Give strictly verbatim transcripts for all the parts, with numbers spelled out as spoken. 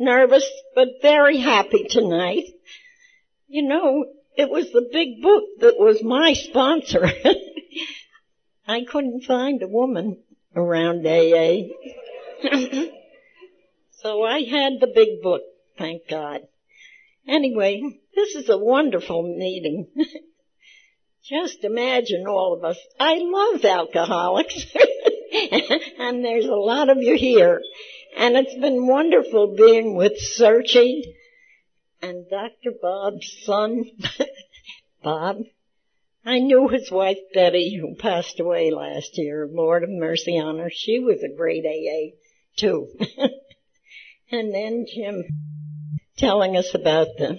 Nervous, but very happy tonight. You know, it was the Big Book that was my sponsor. I couldn't find a woman around A A. So I had the Big Book, thank God. Anyway, this is a wonderful meeting. Just imagine all of us. I love alcoholics. And there's a lot of you here. And it's been wonderful being with Searchy and Doctor Bob's son, Bob. I knew his wife, Betty, who passed away last year. Lord have mercy on her. She was a great A A, too. And then Jim telling us about the,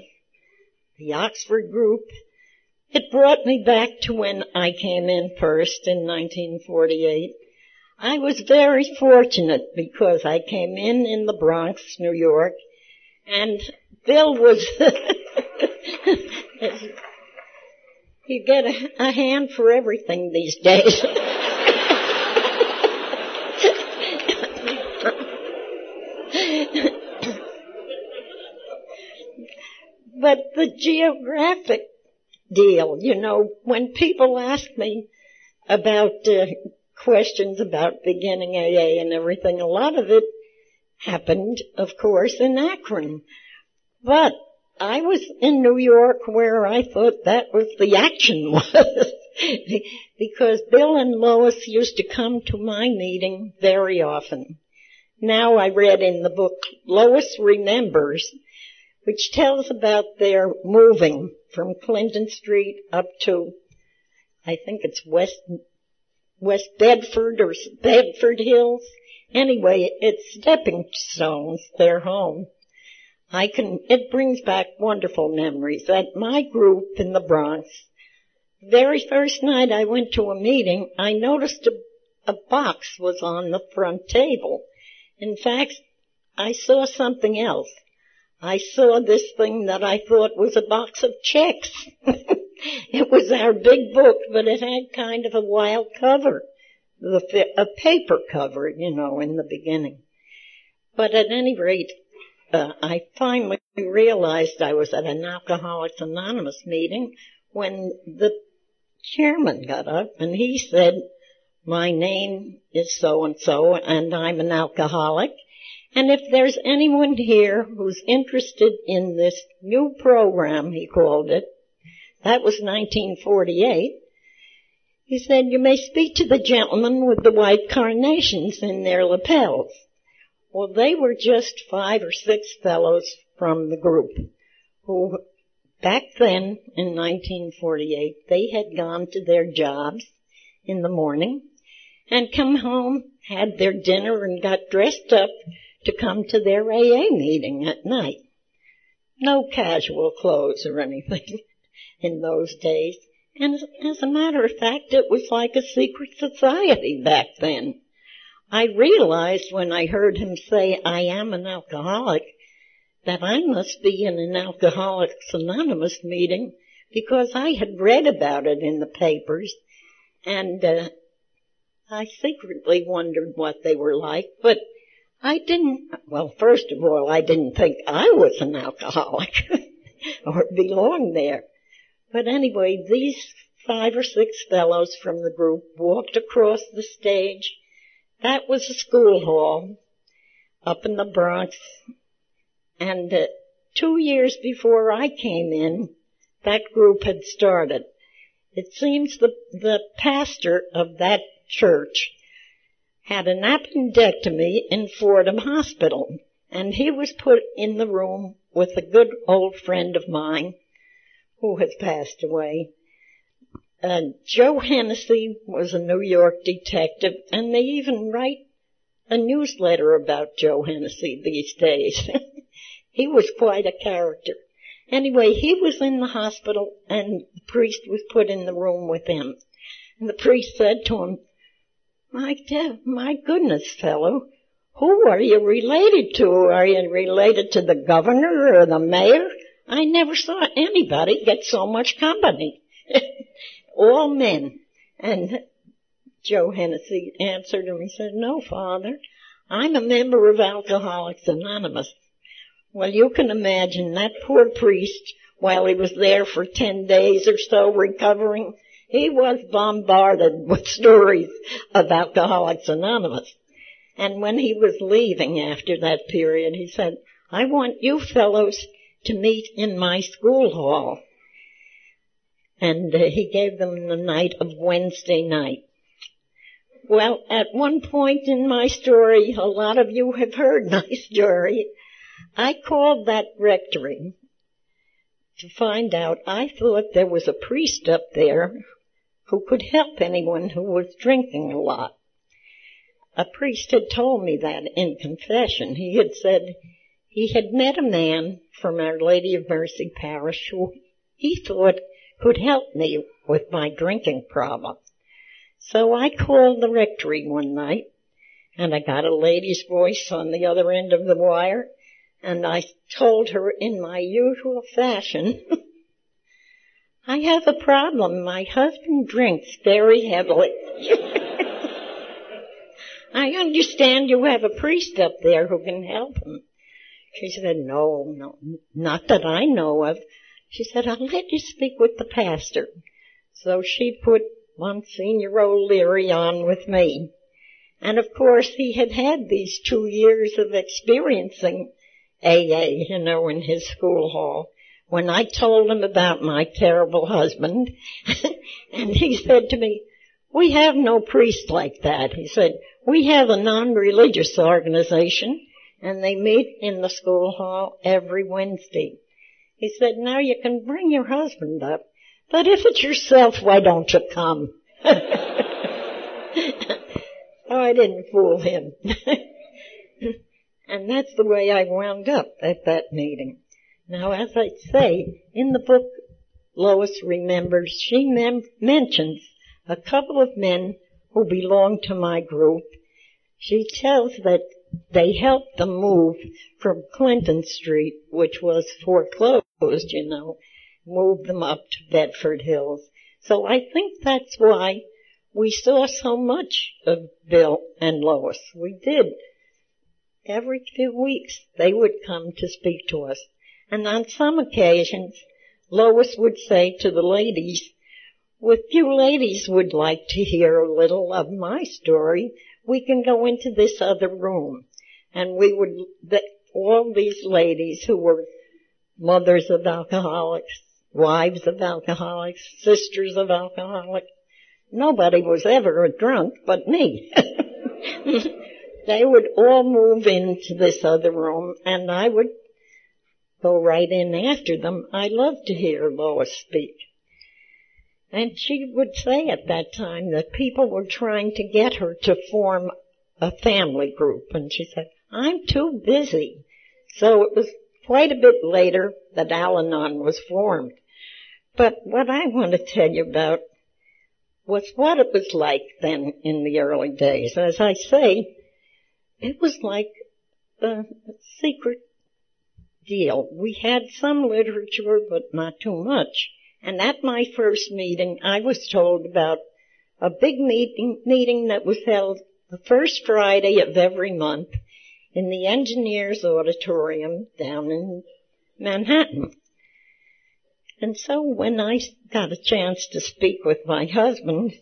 the Oxford Group. It brought me back to when I came in first in nineteen forty-eight. I was very fortunate because I came in in the Bronx, New York, and Bill was, you get a, a hand for everything these days. But the geographic deal, you know, when people ask me about uh, questions about beginning A A and everything, a lot of it happened, of course, in Akron. But I was in New York where I thought that was the action was, because Bill and Lois used to come to my meeting very often. Now I read in the book Lois Remembers, which tells about their moving from Clinton Street up to, I think it's West West Bedford or Bedford Hills. Anyway, it's stepping stones, their home. I can, it brings back wonderful memories. At my group in the Bronx, the very first night I went to a meeting, I noticed a, a box was on the front table. In fact, I saw something else. I saw this thing that I thought was a box of checks. It was our Big Book, but it had kind of a wild cover, the, a paper cover, you know, in the beginning. But at any rate, uh, I finally realized I was at an Alcoholics Anonymous meeting when the chairman got up and he said, my name is so-and-so and I'm an alcoholic. And if there's anyone here who's interested in this new program, he called it, that was nineteen forty-eight. He said, you may speak to the gentleman with the white carnations in their lapels. Well, they were just five or six fellows from the group who, back then, in nineteen forty-eight, they had gone to their jobs in the morning and come home, had their dinner, and got dressed up to come to their A A meeting at night. No casual clothes or anything in those days. And as a matter of fact, it was like a secret society back then. I realized when I heard him say, I am an alcoholic, that I must be in an Alcoholics Anonymous meeting because I had read about it in the papers, and uh, I secretly wondered what they were like, but I didn't, well, first of all, I didn't think I was an alcoholic or belonged there. But anyway, these five or six fellows from the group walked across the stage. That was a school hall up in the Bronx. And uh, two years before I came in, that group had started. It seems the, the pastor of that church had an appendectomy in Fordham Hospital. And he was put in the room with a good old friend of mine who has passed away. Uh, Joe Hennessy was a New York detective, and they even write a newsletter about Joe Hennessy these days. He was quite a character. Anyway, he was in the hospital, and the priest was put in the room with him. And the priest said to him, My, de- my goodness, fellow, who are you related to? Are you related to the governor or the mayor? I never saw anybody get so much company. All men. And Joe Hennessy answered him. He said, No, Father, I'm a member of Alcoholics Anonymous. Well, you can imagine that poor priest, while he was there for ten days or so recovering, he was bombarded with stories of Alcoholics Anonymous. And when he was leaving after that period, he said, I want you fellows to meet in my school hall. And uh, he gave them the night of Wednesday night. Well, at one point in my story, a lot of you have heard my story, I called that rectory to find out. I thought there was a priest up there who could help anyone who was drinking a lot. A priest had told me that in confession. He had said he had met a man from Our Lady of Mercy Parish who he thought could help me with my drinking problem. So I called the rectory one night, and I got a lady's voice on the other end of the wire, and I told her in my usual fashion, I have a problem. My husband drinks very heavily. I understand you have a priest up there who can help him. She said, no, no, not that I know of. She said, I'll let you speak with the pastor. So she put Monsignor O'Leary on with me. And, of course, he had had these two years of experiencing A A, you know, in his school hall, when I told him about my terrible husband. And he said to me, we have no priest like that. He said, we have a non-religious organization, and they meet in the school hall every Wednesday. He said, now you can bring your husband up, but if it's yourself, why don't you come? Oh, I didn't fool him. And that's the way I wound up at that meeting. Now, as I say, in the book, Lois Remembers, she mem- mentions a couple of men who belong to my group. She tells that they helped them move from Clinton Street, which was foreclosed, you know, move them up to Bedford Hills. So I think that's why we saw so much of Bill and Lois. We did. Every few weeks, they would come to speak to us. And on some occasions, Lois would say to the ladies, well, if you ladies would like to hear a little of my story, we can go into this other room. And we would, the, all these ladies who were mothers of alcoholics, wives of alcoholics, sisters of alcoholics, nobody was ever a drunk but me. They would all move into this other room, and I would go right in after them. I loved to hear Lois speak. And she would say at that time that people were trying to get her to form a family group. And she said, I'm too busy. So it was quite a bit later that Al-Anon was formed. But what I want to tell you about was what it was like then in the early days. As I say, it was like a secret deal. We had some literature, but not too much. And at my first meeting, I was told about a big meeting, meeting that was held the first Friday of every month in the Engineers Auditorium down in Manhattan. And so when I got a chance to speak with my husband,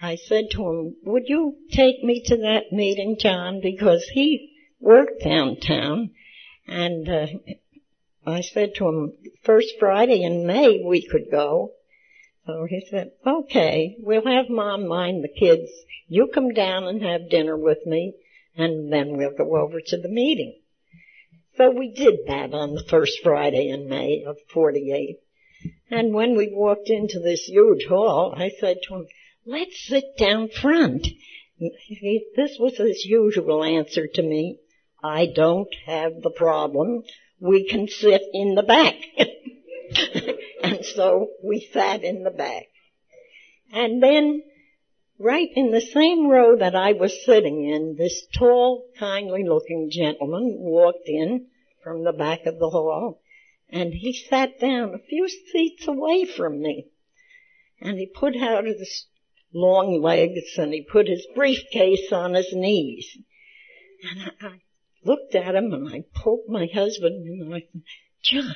I said to him, would you take me to that meeting, John? Because he worked downtown. And uh, I said to him, first Friday in May we could go. So he said, okay, we'll have Mom mind the kids. You come down and have dinner with me, and then we'll go over to the meeting. So we did that on the first Friday in May of forty-eight. And when we walked into this huge hall, I said to him, let's sit down front. This was his usual answer to me. I don't have the problem. we can sit in the back. And so we sat in the back. And then, right in the same row that I was sitting in, this tall, kindly-looking gentleman walked in from the back of the hall, and he sat down a few seats away from me. And he put out his long legs, and he put his briefcase on his knees. And I, I looked at him, and I poked my husband, and I said, "John,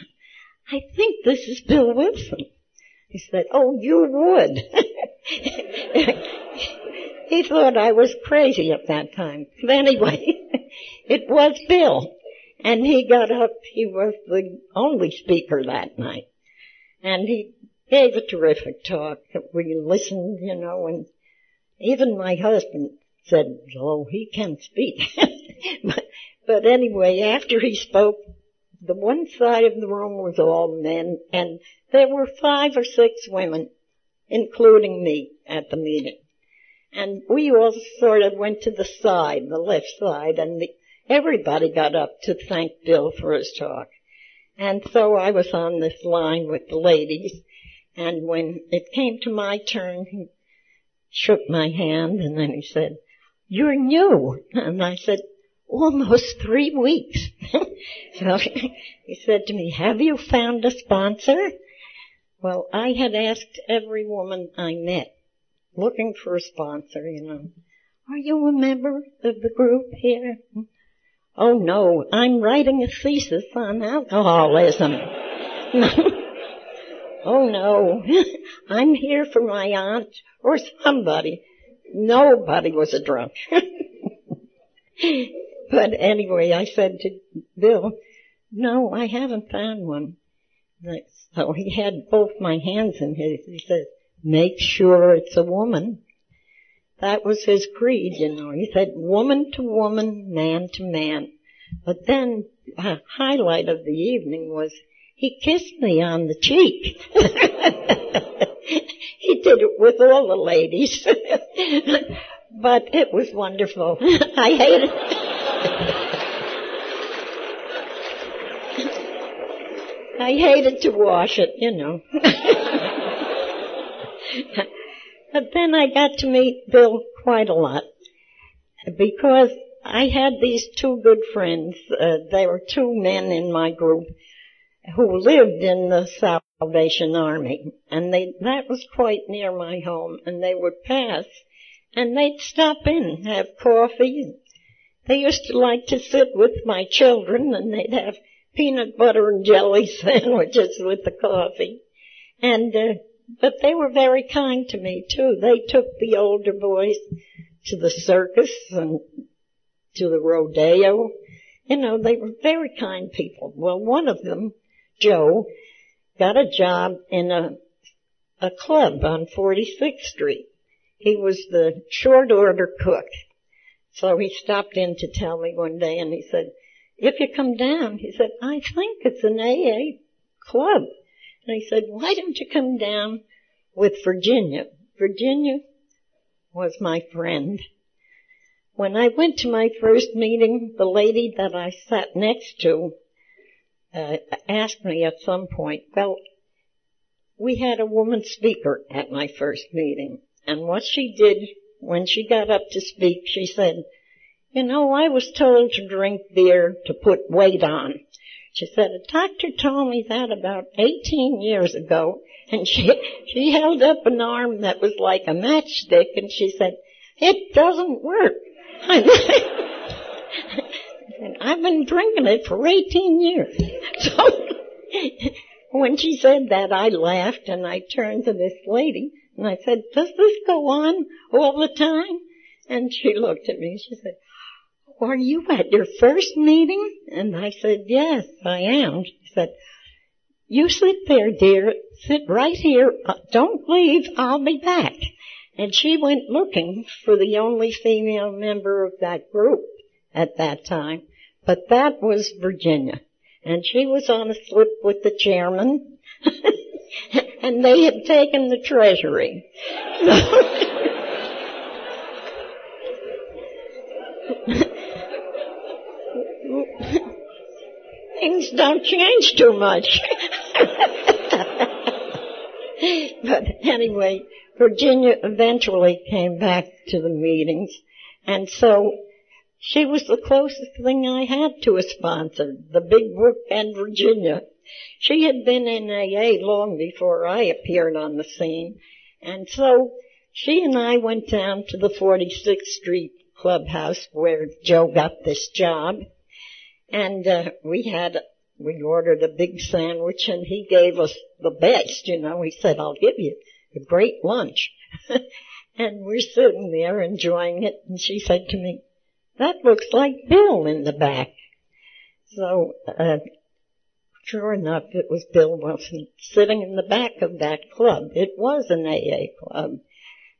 I think this is Bill Wilson." He said, "Oh, you would." He thought I was crazy at that time. But anyway, it was Bill. And he got up. He was the only speaker that night. And he gave a terrific talk. We listened, you know, and even my husband said, "Oh, he can speak." but, but anyway, after he spoke, the one side of the room was all men, and there were five or six women, including me, at the meeting. And we all sort of went to the side, the left side, and the, everybody got up to thank Bill for his talk. And so I was on this line with the ladies, and when it came to my turn, he shook my hand, and then he said, "You're new." And I said, "Almost three weeks. So he said to me, "Have you found a sponsor?" Well, I had asked every woman I met, looking for a sponsor, you know, "Are you a member of the group here?" "Oh, no, I'm writing a thesis on alcoholism." "Oh, no, I'm here for my aunt or somebody." Nobody was a drunk. But anyway, I said to Bill, "No, I haven't found one." So he had both my hands in his. He said, "Make sure it's a woman." That was his creed, you know. He said, "Woman to woman, man to man." But then the highlight of the evening was he kissed me on the cheek. He did it with all the ladies. But it was wonderful. I hate it. I hated to wash it, you know. But then I got to meet Bill quite a lot, because I had these two good friends. Uh, they were two men in my group who lived in the Salvation Army, and they, that was quite near my home, and they would pass, and they'd stop in, have coffee. They used to like to sit with my children, and they'd have peanut butter and jelly sandwiches with the coffee. And uh, but they were very kind to me, too. They took the older boys to the circus and to the rodeo. You know, they were very kind people. Well, one of them, Joe, got a job in a, a club on forty-sixth street. He was the short order cook. So he stopped in to tell me one day, and he said, "If you come down," he said, "I think it's an A A club." And he said, "Why don't you come down with Virginia?" Virginia was my friend. When I went to my first meeting, the lady that I sat next to uh, asked me at some point, well, we had a woman speaker at my first meeting. And what she did when she got up to speak, she said, "You know, I was told to drink beer to put weight on." She said, "A doctor told me that about eighteen years ago." And she, she held up an arm that was like a matchstick, and she said, "It doesn't work." And I've been drinking it for eighteen years. So when she said that, I laughed, and I turned to this lady. And I said, "Does this go on all the time?" And she looked at me. She said, "Are you at your first meeting?" And I said, "Yes, I am." She said, "You sit there, dear. Sit right here. Don't leave. I'll be back." And she went looking for the only female member of that group at that time. But that was Virginia. And she was on a slip with the chairman. And they had taken the treasury. Things things don't change too much. But anyway, Virginia eventually came back to the meetings, and so she was the closest thing I had to a sponsor, the Big Book and Virginia. She had been in A A long before I appeared on the scene, and so she and I went down to the forty-sixth Street clubhouse where Joe got this job, and uh, we had we ordered a big sandwich, and he gave us the best, you know. He said, "I'll give you a great lunch." And we're sitting there enjoying it, and she said to me, "That looks like Bill in the back." So, uh, sure enough, it was Bill Wilson sitting in the back of that club. It was an A A club.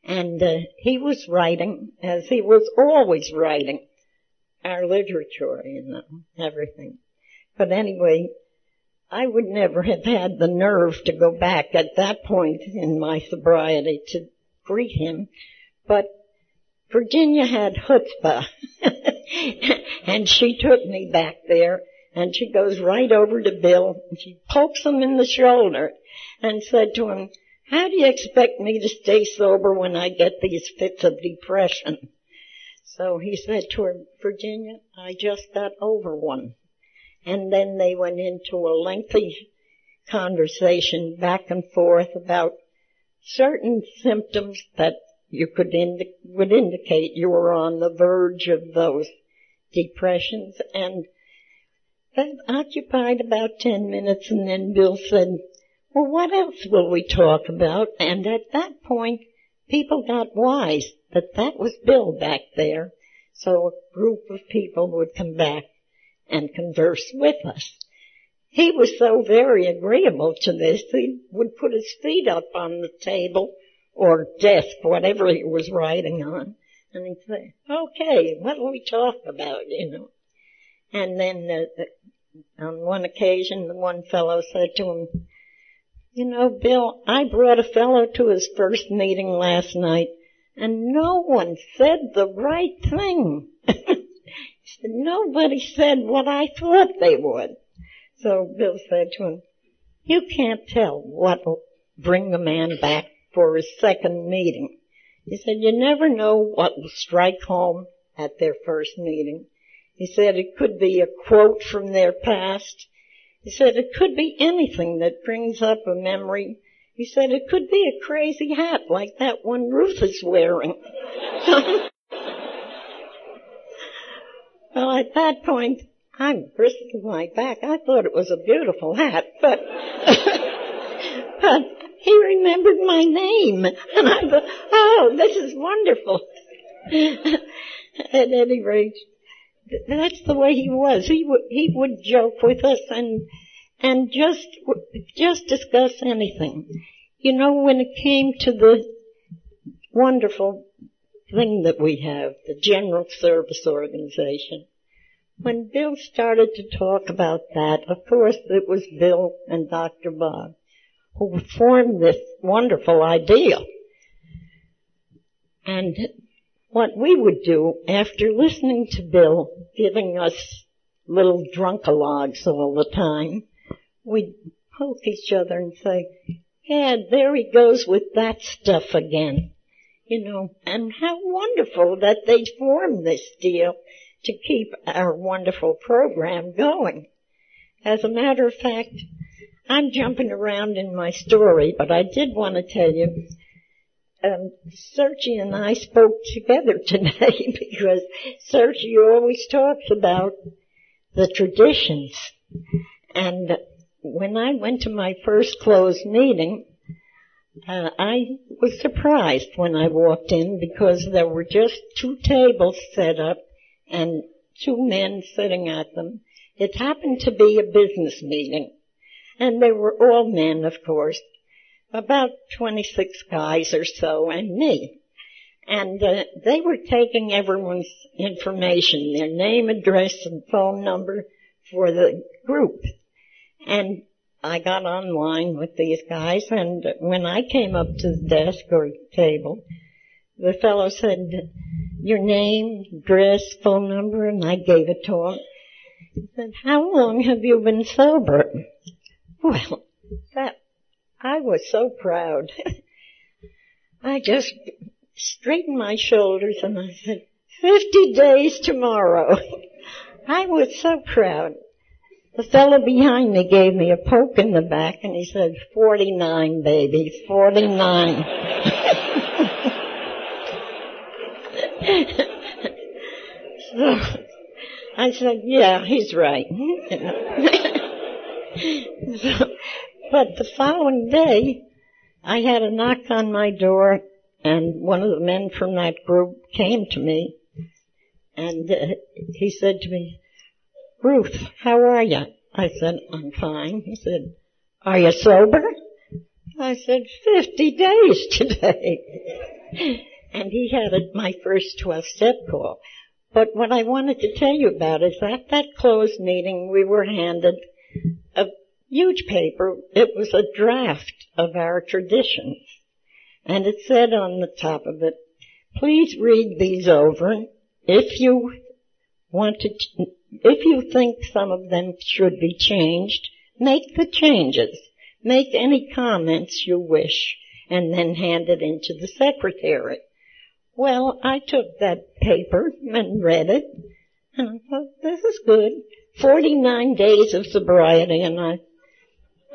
And uh, he was writing, as he was always writing, our literature, you know, everything. But anyway, I would never have had the nerve to go back at that point in my sobriety to greet him, but Virginia had chutzpah, and she took me back there, and she goes right over to Bill, and she pokes him in the shoulder, and said to him, "How do you expect me to stay sober when I get these fits of depression?" So he said to her, "Virginia, I just got over one." And then they went into a lengthy conversation back and forth about certain symptoms that you could indi- would indicate you were on the verge of those depressions, and that occupied about ten minutes, and then Bill said, "Well, what else will we talk about?" And at that point, people got wise that that was Bill back there, so a group of people would come back and converse with us. He was so very agreeable to this, he would put his feet up on the table or desk, whatever he was writing on, and he'd say, "Okay, what'll we talk about, you know?" And then uh, on one occasion, the one fellow said to him, "You know, Bill, I brought a fellow to his first meeting last night, and no one said the right thing." He said, "Nobody said what I thought they would." So Bill said to him, "You can't tell what'll bring a man back for his second meeting." He said, "You never know what will strike home at their first meeting." He said, "It could be a quote from their past." He said, "It could be anything that brings up a memory." He said, "It could be a crazy hat like that one Ruth is wearing." Well, at that point, I'm bristling my back. I thought it was a beautiful hat, but... but he remembered my name, and I thought, "Oh, this is wonderful." At any rate, that's the way he was. He would he would joke with us and and just just discuss anything. You know, when it came to the wonderful thing that we have, the General Service Organization, when Bill started to talk about that, of course it was Bill and Doctor Bob who formed this wonderful idea. And what we would do, after listening to Bill giving us little drunkalogues all the time, we'd poke each other and say, "Yeah, there he goes with that stuff again." You know, and how wonderful that they formed this deal to keep our wonderful program going. As a matter of fact, I'm jumping around in my story, but I did want to tell you, um, Searchy and I spoke together today because Searchy always talks about the traditions. And when I went to my first closed meeting, uh, I was surprised when I walked in because there were just two tables set up and two men sitting at them. It happened to be a business meeting. And they were all men, of course, about twenty-six guys or so, and me. And uh, they were taking everyone's information, their name, address, and phone number for the group. And I got online with these guys, and when I came up to the desk or table, the fellow said, "Your name, address, phone number," and I gave it to him. He said, how long have you been sober? Well, that, I was so proud. I just straightened my shoulders and I said, fifty days tomorrow. I was so proud. The fellow behind me gave me a poke in the back and he said, forty-nine, baby, forty-nine. So I said, yeah, he's right. So, but the following day, I had a knock on my door, and one of the men from that group came to me, and uh, he said to me, Ruth, how are you? I said, I'm fine. He said, are you sober? I said, fifty days today. And he had a, my first twelve-step call. But what I wanted to tell you about is at that closed meeting, we were handed a huge paper. It was a draft of our traditions. And it said on the top of it, please read these over if you want to... Ch- If you think some of them should be changed, make the changes. Make any comments you wish, and then hand it into the secretary. Well, I took that paper and read it, and I thought, this is good. Forty-nine days of sobriety, and I,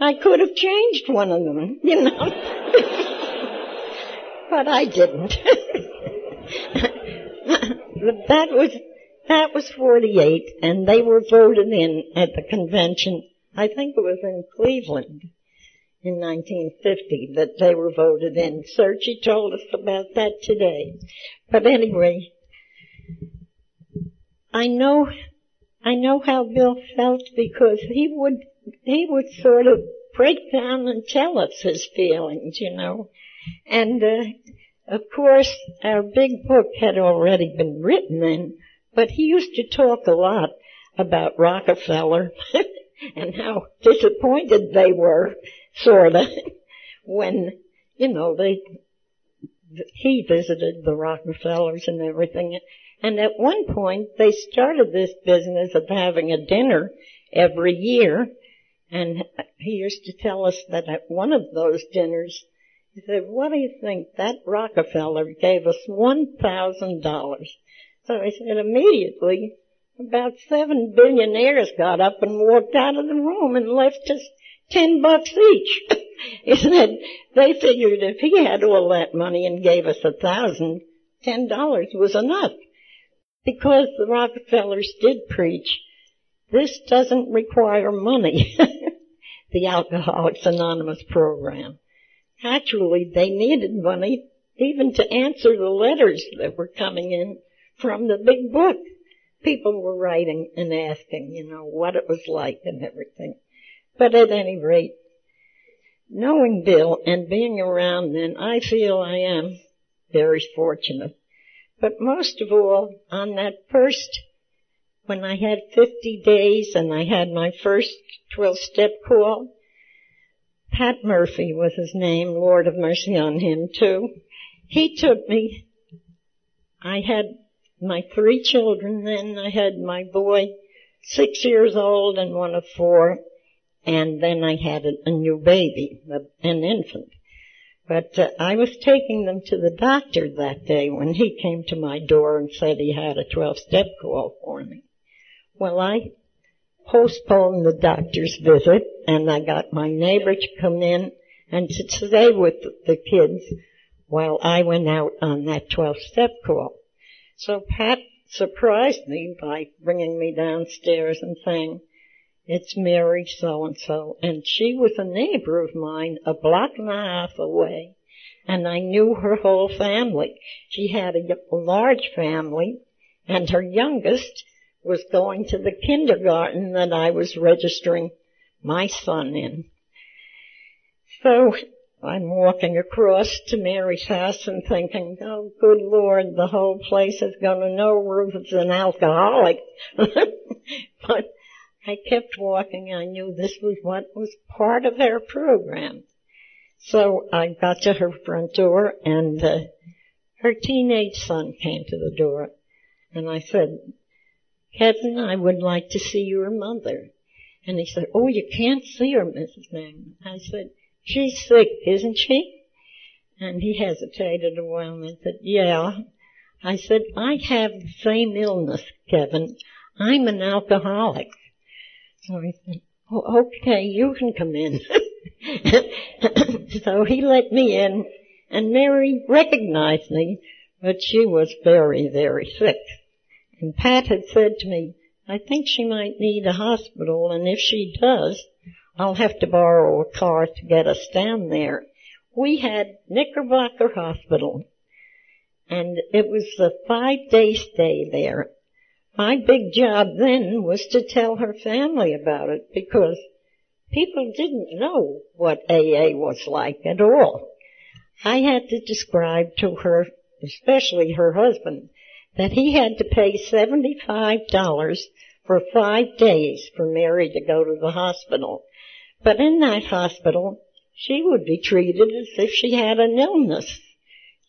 I could have changed one of them, you know. But I didn't. But that was... That was forty-eight, and they were voted in at the convention. I think it was in Cleveland in nineteen fifty that they were voted in. Searchy told us about that today. But anyway, I know, I know how Bill felt because he would, he would sort of break down and tell us his feelings, you know. And, uh, of course, our big book had already been written then. But he used to talk a lot about Rockefeller and how disappointed they were, sort of, when, you know, they he visited the Rockefellers and everything. And at one point, they started this business of having a dinner every year. And he used to tell us that at one of those dinners, he said, what do you think? That Rockefeller gave us one thousand dollars. So I said, immediately, about seven billionaires got up and walked out of the room and left us ten bucks each. He said, they figured if he had all that money and gave us a thousand, ten dollars was enough. Because the Rockefellers did preach, this doesn't require money, the Alcoholics Anonymous program. Actually, they needed money even to answer the letters that were coming in. From the big book, people were writing and asking, you know, what it was like and everything. But at any rate, knowing Bill and being around then, I feel I am very fortunate. But most of all, on that first, when I had fifty days and I had my first twelve-step call, Pat Murphy was his name, Lord have mercy on him too. He took me, I had... my three children then, I had my boy, six years old and one of four, and then I had a, a new baby, an infant. But uh, I was taking them to the doctor that day when he came to my door and said he had a twelve-step call for me. Well, I postponed the doctor's visit, and I got my neighbor to come in and to stay with the kids while I went out on that twelve-step call. So Pat surprised me by bringing me downstairs and saying, it's Mary so-and-so. And she was a neighbor of mine a block and a half away, and I knew her whole family. She had a large family, and her youngest was going to the kindergarten that I was registering my son in. So... I'm walking across to Mary's house and thinking, oh, good Lord, the whole place is going to know Ruth is an alcoholic. But I kept walking. I knew this was what was part of her program. So I got to her front door, and uh, her teenage son came to the door. And I said, Kevin, I would like to see your mother. And he said, oh, you can't see her, Missus Magnan. I said, she's sick, isn't she? And he hesitated a while and said, yeah. I said, I have the same illness, Kevin. I'm an alcoholic. So he said, oh, okay, you can come in. So he let me in, and Mary recognized me, but she was very, very sick. And Pat had said to me, I think she might need a hospital, and if she does, I'll have to borrow a car to get us down there. We had Knickerbocker Hospital, and it was a five-day stay there. My big job then was to tell her family about it, because people didn't know what A A was like at all. I had to describe to her, especially her husband, that he had to pay seventy-five dollars for five days for Mary to go to the hospital. But in that hospital, she would be treated as if she had an illness.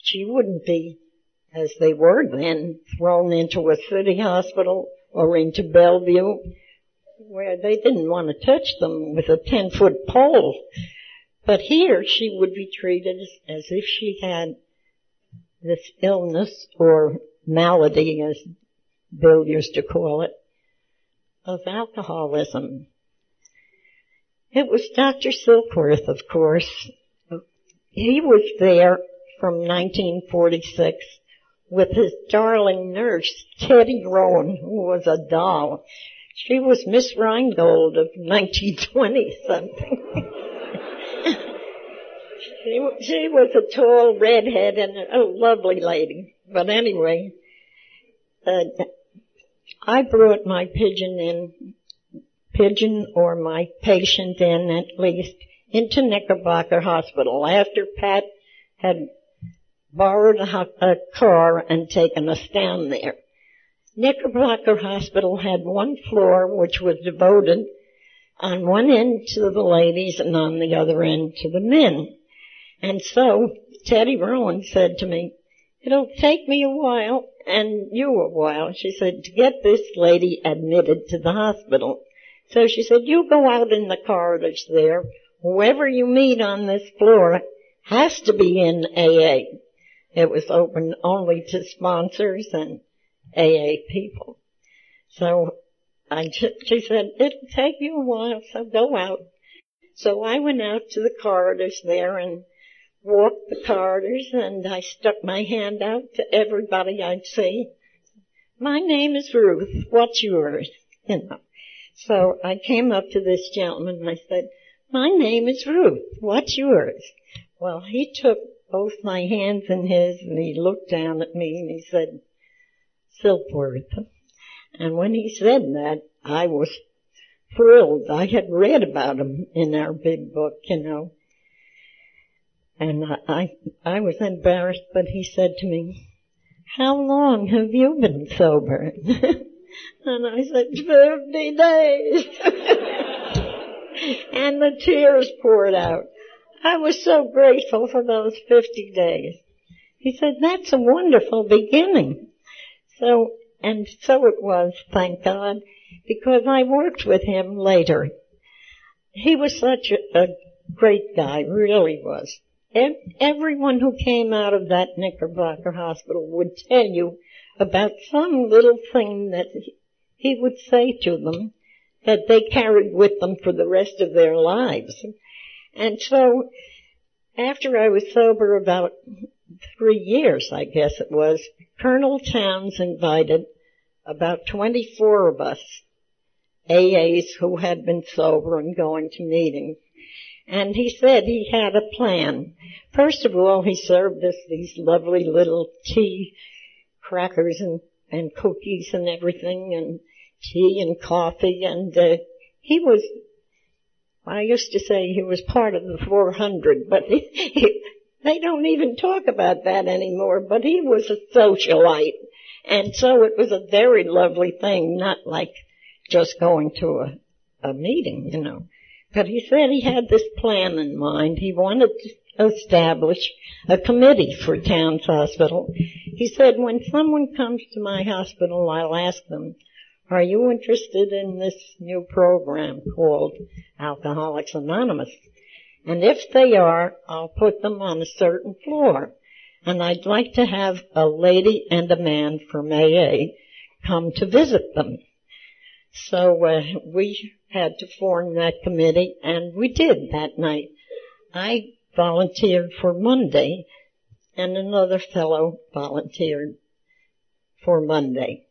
She wouldn't be, as they were then, thrown into a city hospital or into Bellevue, where they didn't want to touch them with a ten-foot pole. But here she would be treated as if she had this illness or malady, as Bill used to call it, of alcoholism. It was Doctor Silkworth, of course. He was there from nineteen forty-six with his darling nurse, Teddy Rowan, who was a doll. She was Miss Rheingold of nineteen twenty-something. she, she was a tall redhead and a lovely lady. But anyway, uh, I brought my pigeon in, pigeon or my patient in at least, into Knickerbocker Hospital after Pat had borrowed a, a car and taken us down there. Knickerbocker Hospital had one floor which was devoted on one end to the ladies and on the other end to the men. And so Teddy Rowan said to me, it'll take me a while, and you a while, she said, to get this lady admitted to the hospital. So she said, you go out in the corridors there. Whoever you meet on this floor has to be in A A. It was open only to sponsors and A A people. So I just, she said, it'll take you a while, so go out. So I went out to the corridors there and walked the corridors, and I stuck my hand out to everybody I'd see. My name is Ruth. What's yours? You know. So I came up to this gentleman and I said, my name is Ruth. What's yours? Well, he took both my hands in his and he looked down at me and he said, Silkworth. And when he said that, I was thrilled. I had read about him in our big book, you know. And I, I was embarrassed, but he said to me, how long have you been sober? And I said, fifty days. And the tears poured out. I was so grateful for those fifty days. He said, that's a wonderful beginning. So, and so it was, thank God, because I worked with him later. He was such a, a great guy, really was. Everyone who came out of that Knickerbocker Hospital would tell you about some little thing that he would say to them that they carried with them for the rest of their lives. And so after I was sober about three years, I guess it was, Colonel Towns invited about twenty-four of us, A As who had been sober and going to meetings. And he said he had a plan. First of all, he served us these lovely little tea crackers and, and cookies and everything, and tea and coffee. And uh, he was, I used to say he was part of the four hundred, but he, he, they don't even talk about that anymore. But he was a socialite. And so it was a very lovely thing, not like just going to a, a meeting, you know. But he said he had this plan in mind. He wanted to establish a committee for Towns Hospital. He said, when someone comes to my hospital, I'll ask them, are you interested in this new program called Alcoholics Anonymous? And if they are, I'll put them on a certain floor. And I'd like to have a lady and a man from A A come to visit them. So uh, we had to form that committee, and we did that night. I volunteered for Monday, and another fellow volunteered for Monday.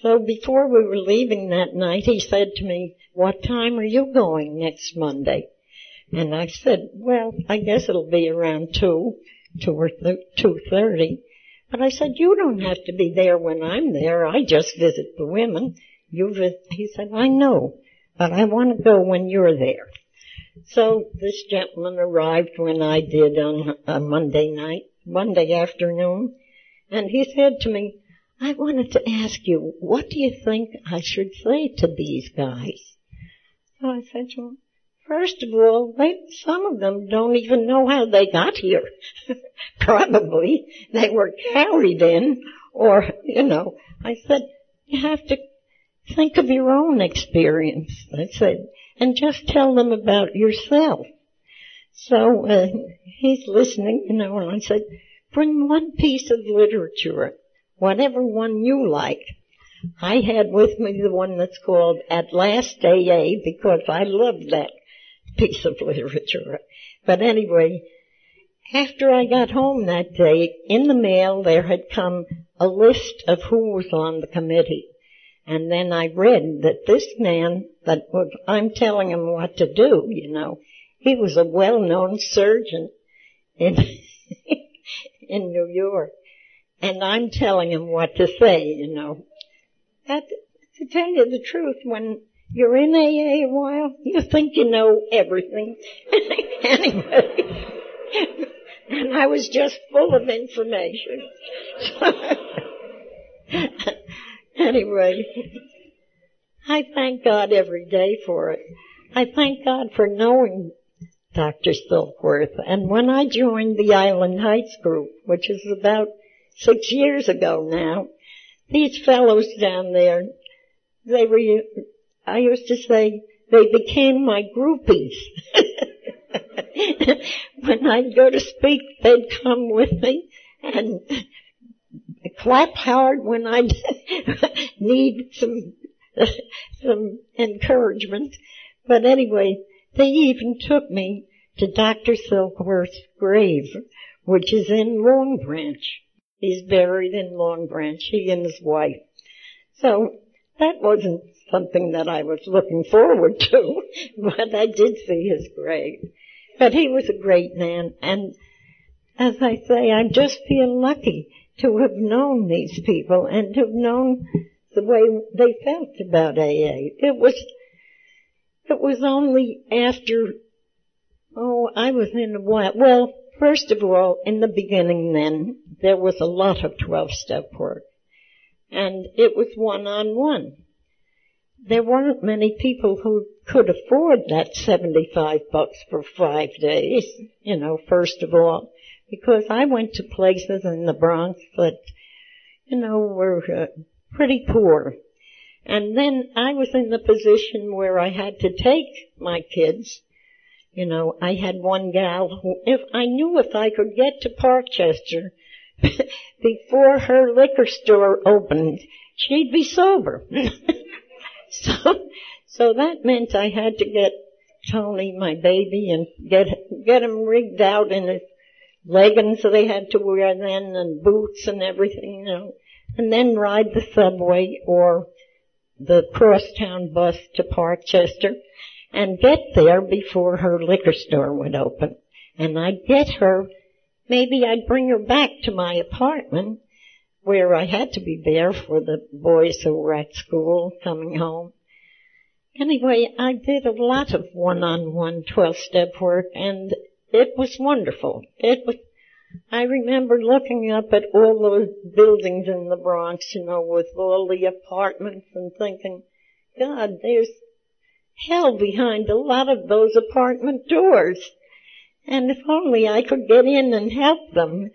So before we were leaving that night, he said to me, "What time are you going next Monday?" And I said, "Well, I guess it'll be around two, two or two thirty." But I said, "You don't have to be there when I'm there. I just visit the women. You visit." He said, "I know, but I want to go when you're there." So this gentleman arrived when I did on a Monday night, Monday afternoon, and he said to me, "I wanted to ask you, what do you think I should say to these guys?" So I said to him, "First of all, they, some of them don't even know how they got here. Probably they were carried in, or, you know." I said, "You have to think of your own experience," I said, "and just tell them about yourself." So uh, he's listening, you know, and I said, "Bring one piece of literature, whatever one you like." I had with me the one that's called At Last A A, because I loved that piece of literature. But anyway, after I got home that day, in the mail there had come a list of who was on the committee. And then I read that this man, that was, I'm telling him what to do, you know, he was a well-known surgeon in in New York. And I'm telling him what to say, you know. That, to tell you the truth, when you're in A A a while, you think you know everything. Anyway, and I was just full of information. Anyway, I thank God every day for it. I thank God for knowing Doctor Silkworth. And when I joined the Island Heights group, which is about six years ago now, these fellows down there, they were, I used to say, they became my groupies. When I'd go to speak, they'd come with me and clap hard when I need some some encouragement. But anyway, they even took me to Doctor Silkworth's grave, which is in Long Branch. He's buried in Long Branch, he and his wife. So that wasn't something that I was looking forward to, but I did see his grave. But he was a great man, and as I say, I just feel lucky to have known these people and to have known the way they felt about A A. It was, it was only after, oh, I was in a while. Well, first of all, in the beginning then, there was a lot of twelve-step work, and it was one-on-one. There weren't many people who could afford that seventy-five bucks for five days, you know, first of all. Because I went to places in the Bronx that, you know, were uh, pretty poor. And then I was in the position where I had to take my kids. You know, I had one gal who, if I knew if I could get to Parkchester before her liquor store opened, she'd be sober. so, so that meant I had to get Tony, my baby, and get, get him rigged out in his leggings they had to wear then, and boots and everything, you know, and then ride the subway or the crosstown bus to Parkchester and get there before her liquor store would open. And I'd get her, maybe I'd bring her back to my apartment where I had to be there for the boys who were at school coming home. Anyway, I did a lot of one-on-one twelve-step work, and it was wonderful. It was, I remember looking up at all those buildings in the Bronx, you know, with all the apartments and thinking, God, there's hell behind a lot of those apartment doors. And if only I could get in and help them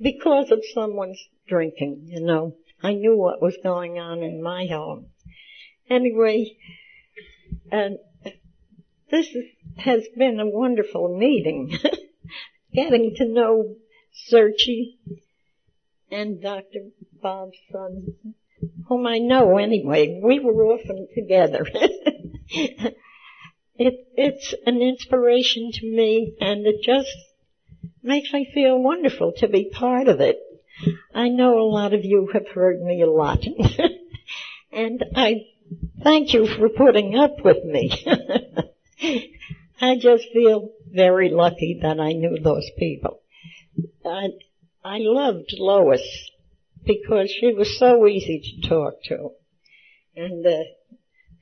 because of someone's drinking, you know. I knew what was going on in my home. Anyway, and this is, has been a wonderful meeting, getting to know Searchy and Doctor Bob's son, whom I know anyway. We were often together. It, it's an inspiration to me, and it just makes me feel wonderful to be part of it. I know a lot of you have heard me a lot, and I thank you for putting up with me. I just feel very lucky that I knew those people. I, I loved Lois because she was so easy to talk to, and uh,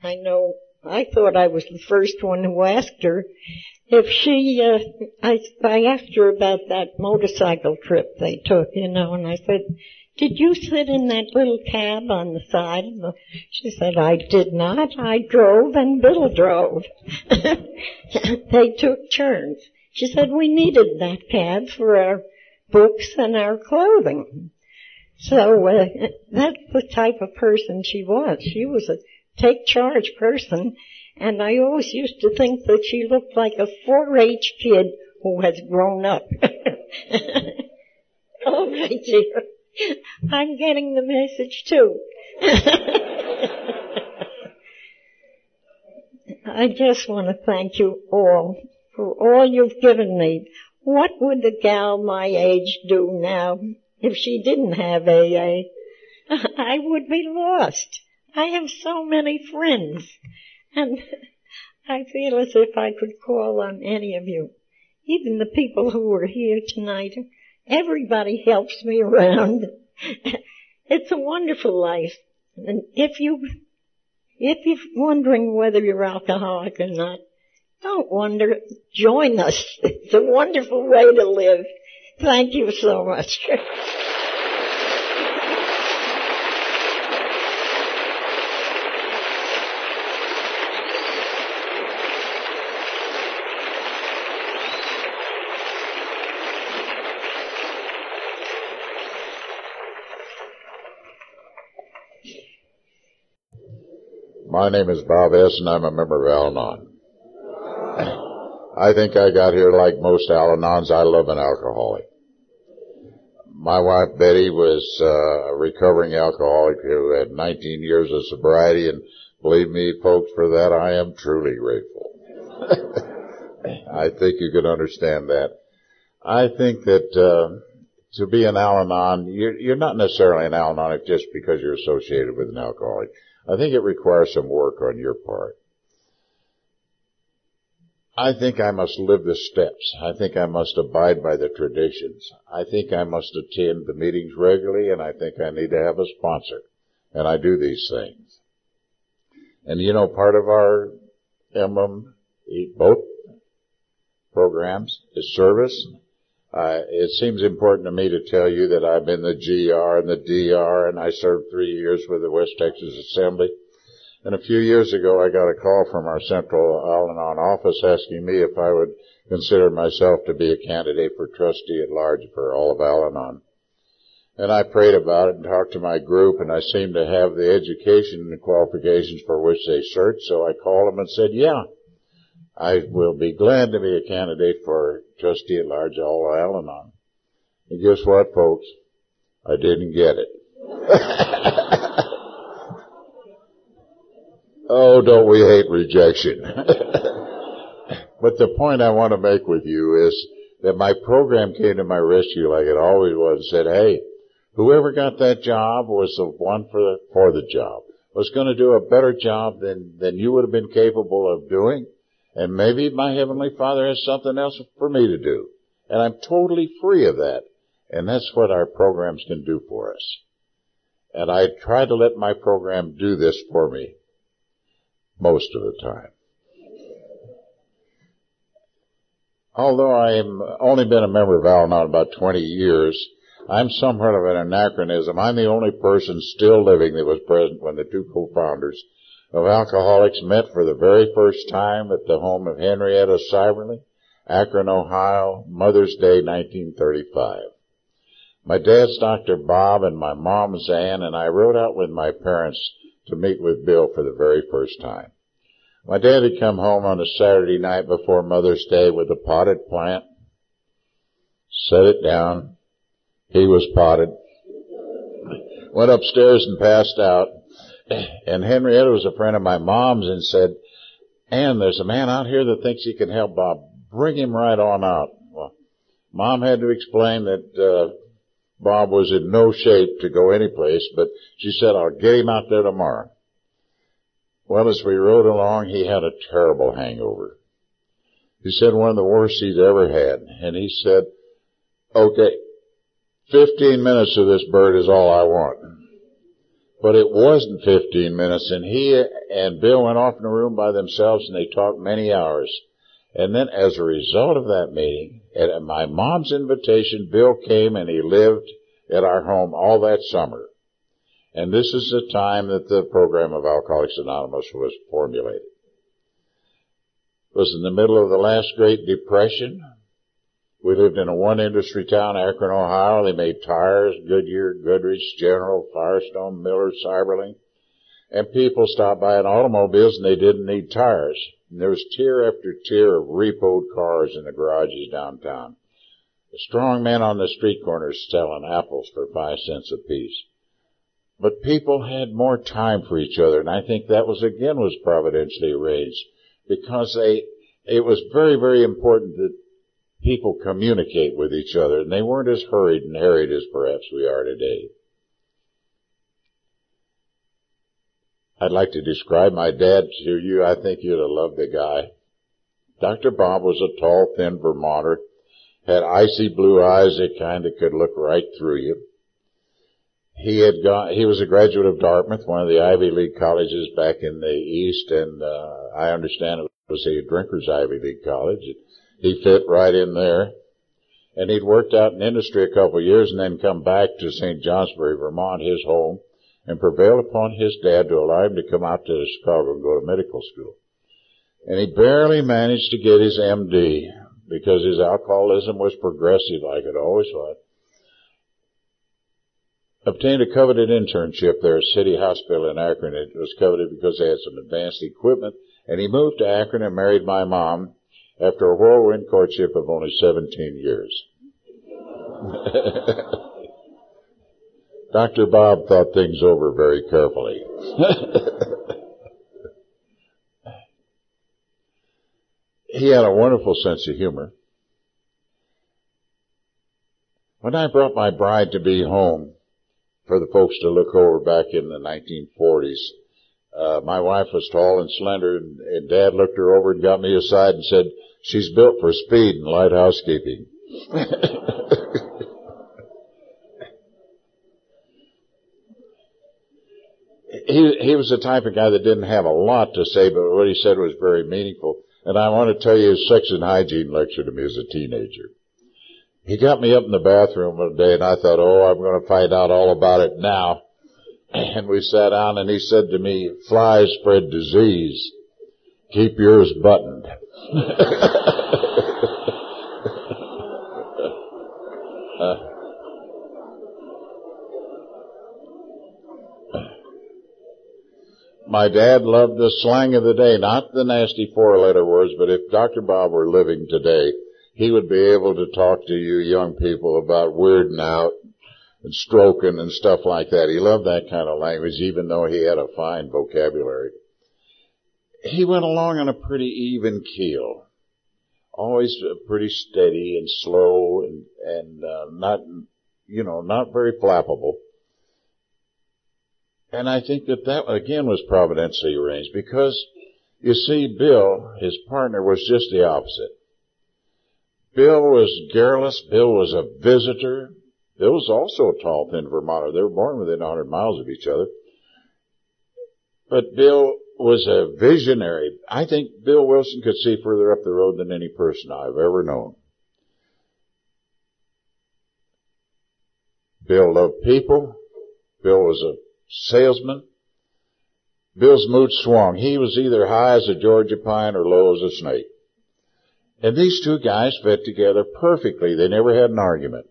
I know... I thought I was the first one who asked her if she, uh, I, I asked her about that motorcycle trip they took, you know, and I said, did you sit in that little cab on the side? And she said, I did not. I drove and Bill drove. They took turns. She said, we needed that cab for our books and our clothing. So uh, that's the type of person she was. She was a take charge person, and I always used to think that she looked like a four H kid who has grown up. Oh my dear, I'm getting the message too. I just want to thank you all for all you've given me. What would a gal my age do now if she didn't have A A? I would be lost. I have so many friends, and I feel as if I could call on any of you, even the people who were here tonight. Everybody helps me around. It's a wonderful life, and if you, if you're wondering whether you're alcoholic or not, don't wonder. Join us. It's a wonderful way to live. Thank you so much. My name is Bob S., and I'm a member of Al-Anon. I think I got here like most Al-Anons. I love an alcoholic. My wife, Betty, was uh, a recovering alcoholic who had nineteen years of sobriety, and believe me, folks, for that I am truly grateful. I think you can understand that. I think that uh, to be an Al-Anon, you're, you're not necessarily an Al-Anonic just because you're associated with an alcoholic. I think it requires some work on your part. I think I must live the steps. I think I must abide by the traditions. I think I must attend the meetings regularly, and I think I need to have a sponsor. And I do these things. And, you know, part of our emblem, both programs, is service. Uh, it seems important to me to tell you that I've been the G R and the D R, and I served three years with the West Texas Assembly. And a few years ago, I got a call from our central Al-Anon office asking me if I would consider myself to be a candidate for trustee at large for all of Al-Anon. And I prayed about it and talked to my group, and I seemed to have the education and qualifications for which they searched, so I called them and said, yeah, I will be glad to be a candidate for trustee at large all Al-Anon. And guess what, folks? I didn't get it. Oh, don't we hate rejection. But the point I want to make with you is that my program came to my rescue like it always was and said, hey, whoever got that job was the one for the, for the job, was going to do a better job than, than you would have been capable of doing. And maybe my Heavenly Father has something else for me to do. And I'm totally free of that. And that's what our programs can do for us. And I try to let my program do this for me most of the time. Although I've only been a member of Al-Anon about twenty years, I'm somewhat of an anachronism. I'm the only person still living that was present when the two co-founders of Alcoholics met for the very first time at the home of Henrietta Siberly, Akron, Ohio, Mother's Day, nineteen thirty-five. My dad's Doctor Bob and my mom's Ann and I rode out with my parents to meet with Bill for the very first time. My dad had come home on a Saturday night before Mother's Day with a potted plant, set it down. He was potted, went upstairs and passed out. And Henrietta was a friend of my mom's and said, "Ann, there's a man out here that thinks he can help Bob. Bring him right on out." Well, Mom had to explain that uh, Bob was in no shape to go anyplace, but she said, "I'll get him out there tomorrow." Well, as we rode along, he had a terrible hangover. He said one of the worst he'd ever had. And he said, "Okay, fifteen minutes of this bird is all I want." But it wasn't fifteen minutes, and he and Bill went off in a room by themselves, and they talked many hours. And then as a result of that meeting, at my mom's invitation, Bill came, and he lived at our home all that summer. And this is the time that the program of Alcoholics Anonymous was formulated. It was in the middle of the last Great Depression. We lived in a one-industry town, Akron, Ohio. They made tires, Goodyear, Goodrich, General, Firestone, Miller, Cyberling. And people stopped by in automobiles, and they didn't need tires. And there was tier after tier of repoed cars in the garages downtown. A strong man on the street corners selling apples for five cents apiece. But people had more time for each other, and I think that was, again, was providentially arranged, because they, it was very, very important that people communicate with each other, and they weren't as hurried and harried as perhaps we are today. I'd like to describe my dad to you. I think you'd have loved the guy. Doctor Bob was a tall, thin Vermonter, had icy blue eyes that kind of could look right through you. He had gone, he was a graduate of Dartmouth, one of the Ivy League colleges back in the East, and uh, I understand it was a drinker's Ivy League college. He fit right in there, and he'd worked out in industry a couple of years and then come back to Saint Johnsbury, Vermont, his home, and prevailed upon his dad to allow him to come out to Chicago and go to medical school. And he barely managed to get his M D because his alcoholism was progressive like it always was. Obtained a coveted internship there at City Hospital in Akron. It was coveted because they had some advanced equipment, and he moved to Akron and married my mom, after a whirlwind courtship of only seventeen years. Doctor Bob thought things over very carefully. He had a wonderful sense of humor. When I brought my bride to be home for the folks to look over back in the nineteen forties, uh, my wife was tall and slender, and, and Dad looked her over and got me aside and said, "She's built for speed and light housekeeping." he, he was the type of guy that didn't have a lot to say, but what he said was very meaningful. And I want to tell you, his sex and hygiene lecture to me as a teenager. He got me up in the bathroom one day, and I thought, "Oh, I'm going to find out all about it now." And we sat down, and he said to me, "Flies spread disease. Keep yours buttoned." uh, my dad loved the slang of the day, not the nasty four-letter words, but if Doctor Bob were living today, he would be able to talk to you young people about weirding out and stroking and stuff like that. He loved that kind of language, even though he had a fine vocabulary. He went along on a pretty even keel, always pretty steady and slow and, and uh, not, you know, not very flappable. And I think that that, again, was providentially arranged because, you see, Bill, his partner, was just the opposite. Bill was garrulous. Bill was a visitor. Bill was also a tall, thin Vermonter. They were born within one hundred miles of each other. But Bill was a visionary. I think Bill Wilson could see further up the road than any person I've ever known. Bill loved people. Bill was a salesman. Bill's mood swung. He was either high as a Georgia pine or low as a snake. And these two guys fit together perfectly. They never had an argument.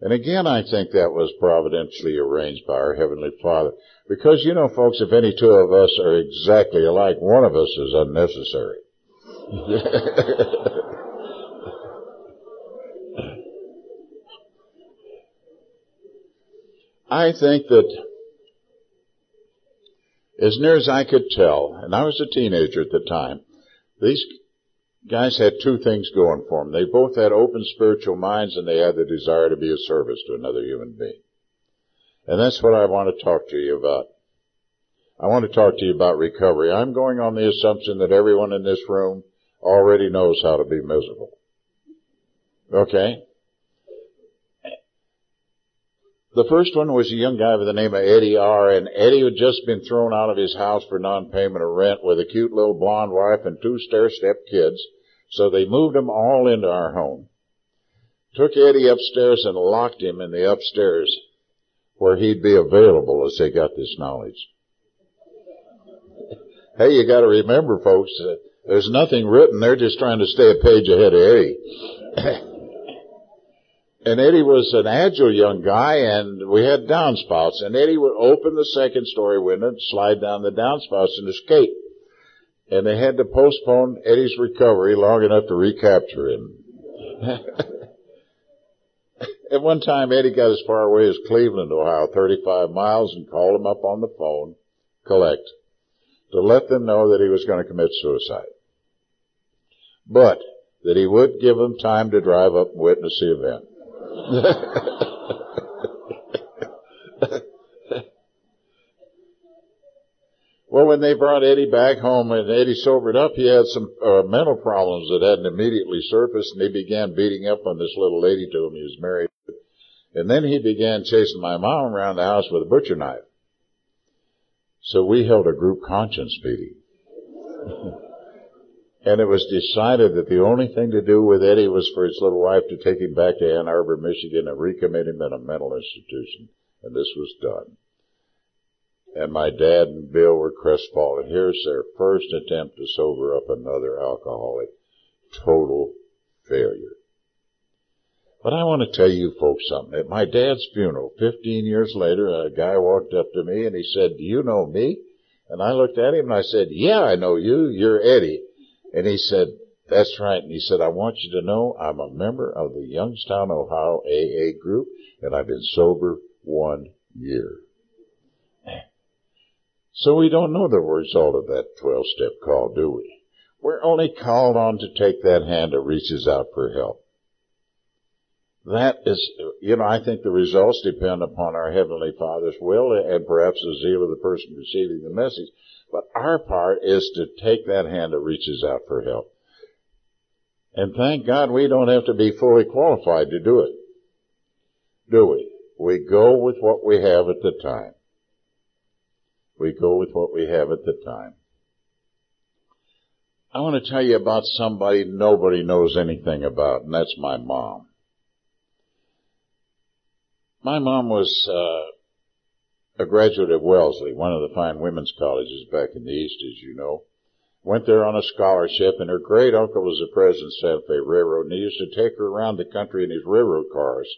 And again, I think that was providentially arranged by our Heavenly Father. Because, you know, folks, if any two of us are exactly alike, one of us is unnecessary. I think that, as near as I could tell, and I was a teenager at the time, these guys had two things going for them. They both had open spiritual minds, and they had the desire to be of service to another human being. And that's what I want to talk to you about. I want to talk to you about recovery. I'm going on the assumption that everyone in this room already knows how to be miserable. Okay? The first one was a young guy by the name of Eddie R., and Eddie had just been thrown out of his house for non-payment of rent with a cute little blonde wife and two stair-step kids, so they moved them all into our home, took Eddie upstairs and locked him in the upstairs where he'd be available as they got this knowledge. Hey, you got to remember, folks, uh, there's nothing written. They're just trying to stay a page ahead of Eddie. And Eddie was an agile young guy, and we had downspouts. And Eddie would open the second story window and slide down the downspouts and escape. And they had to postpone Eddie's recovery long enough to recapture him. At one time, Eddie got as far away as Cleveland, Ohio, thirty-five miles, and called him up on the phone, collect, to let them know that he was going to commit suicide. But that he would give them time to drive up and witness the event. Well, when they brought Eddie back home and Eddie sobered up, he had some uh, mental problems that hadn't immediately surfaced, and he began beating up on this little lady to whom he was married. And then he began chasing my mom around the house with a butcher knife. So we held a group conscience meeting. And it was decided that the only thing to do with Eddie was for his little wife to take him back to Ann Arbor, Michigan, and recommit him in a mental institution. And this was done. And my dad and Bill were crestfallen. Here's their first attempt to sober up another alcoholic. Total failure. But I want to tell you folks something. At my dad's funeral, fifteen years later, a guy walked up to me and he said, "Do you know me?" And I looked at him and I said, "Yeah, I know you. You're Eddie." And he said, "That's right." And he said, "I want you to know I'm a member of the Youngstown, Ohio A A group, and I've been sober one year. So we don't know the result of that twelve-step call, do we? We're only called on to take that hand that reaches out for help. That is, you know, I think the results depend upon our Heavenly Father's will and perhaps the zeal of the person receiving the message. But our part is to take that hand that reaches out for help. And thank God we don't have to be fully qualified to do it. Do we? We go with what we have at the time. We go with what we have at the time. I want to tell you about somebody nobody knows anything about, and that's my mom. My mom was Uh, a graduate of Wellesley, one of the fine women's colleges back in the East, as you know. Went there on a scholarship, and her great-uncle was the president of Santa Fe Railroad, and he used to take her around the country in his railroad cars.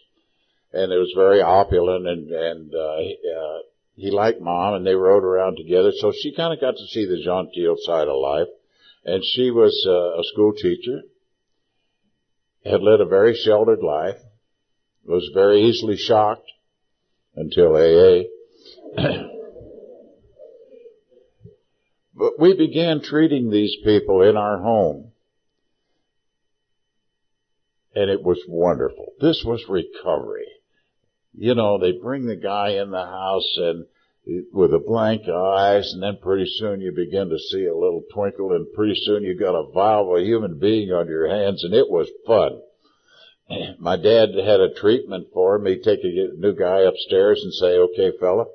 And it was very opulent, and, and uh, uh, he liked Mom, and they rode around together. So she kind of got to see the genteel side of life. And she was uh, a school teacher, had led a very sheltered life, was very easily shocked until A A. But we began treating these people in our home, and it was wonderful. This was recovery. You know, they bring the guy in the house and with a blank eyes, and then pretty soon you begin to see a little twinkle, and pretty soon you got a viable human being on your hands, and it was fun. My dad had a treatment for him. He'd take a new guy upstairs and say, "Okay, fella,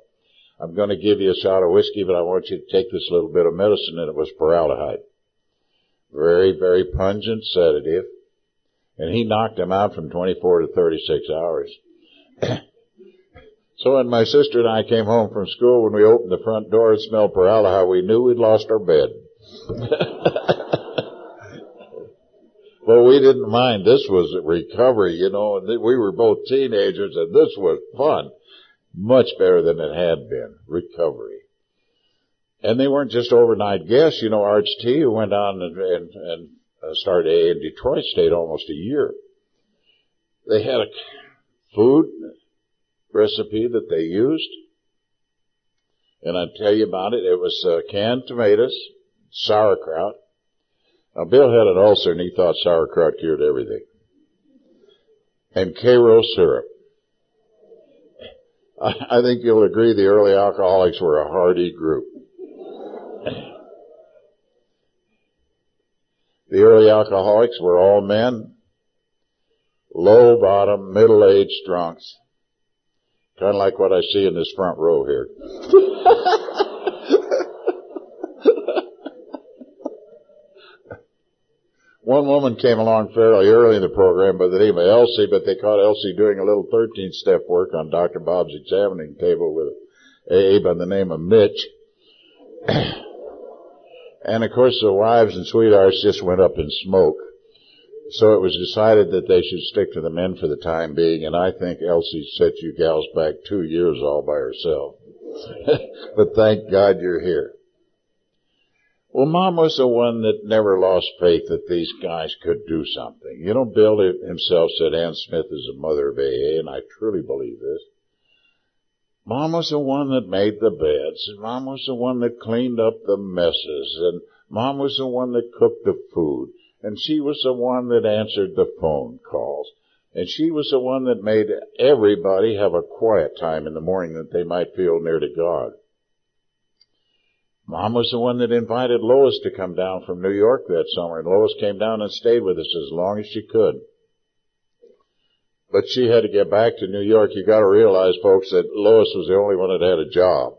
I'm going to give you a shot of whiskey, but I want you to take this little bit of medicine," and it was peraldehyde. Very, very pungent sedative. And he knocked him out from twenty-four to thirty-six hours. So when my sister and I came home from school, when we opened the front door and smelled peraldehyde, we knew we'd lost our bed. Well, we didn't mind. This was recovery, you know, and we were both teenagers, and this was fun. Much better than it had been. Recovery. And they weren't just overnight guests. You know, Arch T., who went on and, and, and started A A in Detroit, stayed almost a year. They had a food recipe that they used, and I'll tell you about it. It was uh, canned tomatoes, sauerkraut. Now, Bill had an ulcer, and he thought sauerkraut cured everything. And K-Row syrup. I, I think you'll agree the early alcoholics were a hardy group. The early alcoholics were all men, low-bottom, middle-aged drunks. Kind of like what I see in this front row here. One woman came along fairly early in the program by the name of Elsie, but they caught Elsie doing a little thirteen-step work on Doctor Bob's examining table with A A by the name of Mitch. And, of course, the wives and sweethearts just went up in smoke. So it was decided that they should stick to the men for the time being, and I think Elsie set you gals back two years all by herself. But thank God you're here. Well, Mom was the one that never lost faith that these guys could do something. You know, Bill himself said Ann Smith is the mother of A A, and I truly believe this. Mom was the one that made the beds, and Mom was the one that cleaned up the messes, and Mom was the one that cooked the food, and she was the one that answered the phone calls, and she was the one that made everybody have a quiet time in the morning that they might feel near to God. Mom was the one that invited Lois to come down from New York that summer, and Lois came down and stayed with us as long as she could. But she had to get back to New York. You got to realize, folks, that Lois was the only one that had a job.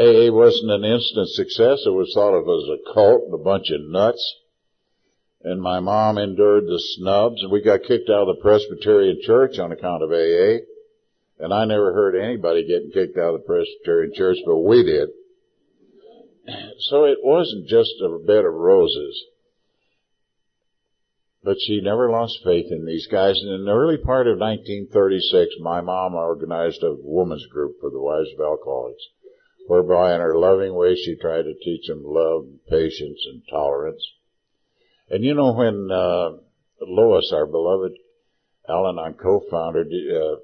A A wasn't an instant success. It was thought of as a cult and a bunch of nuts. And my mom endured the snubs, and we got kicked out of the Presbyterian Church on account of A A. And I never heard anybody getting kicked out of the Presbyterian Church, but we did. So it wasn't just a bed of roses. But she never lost faith in these guys. And in the early part of nineteen thirty-six, my mom organized a women's group for the wives of alcoholics, whereby in her loving way she tried to teach them love, patience, and tolerance. And you know, when uh, Lois, our beloved Al-Anon co-founder, uh,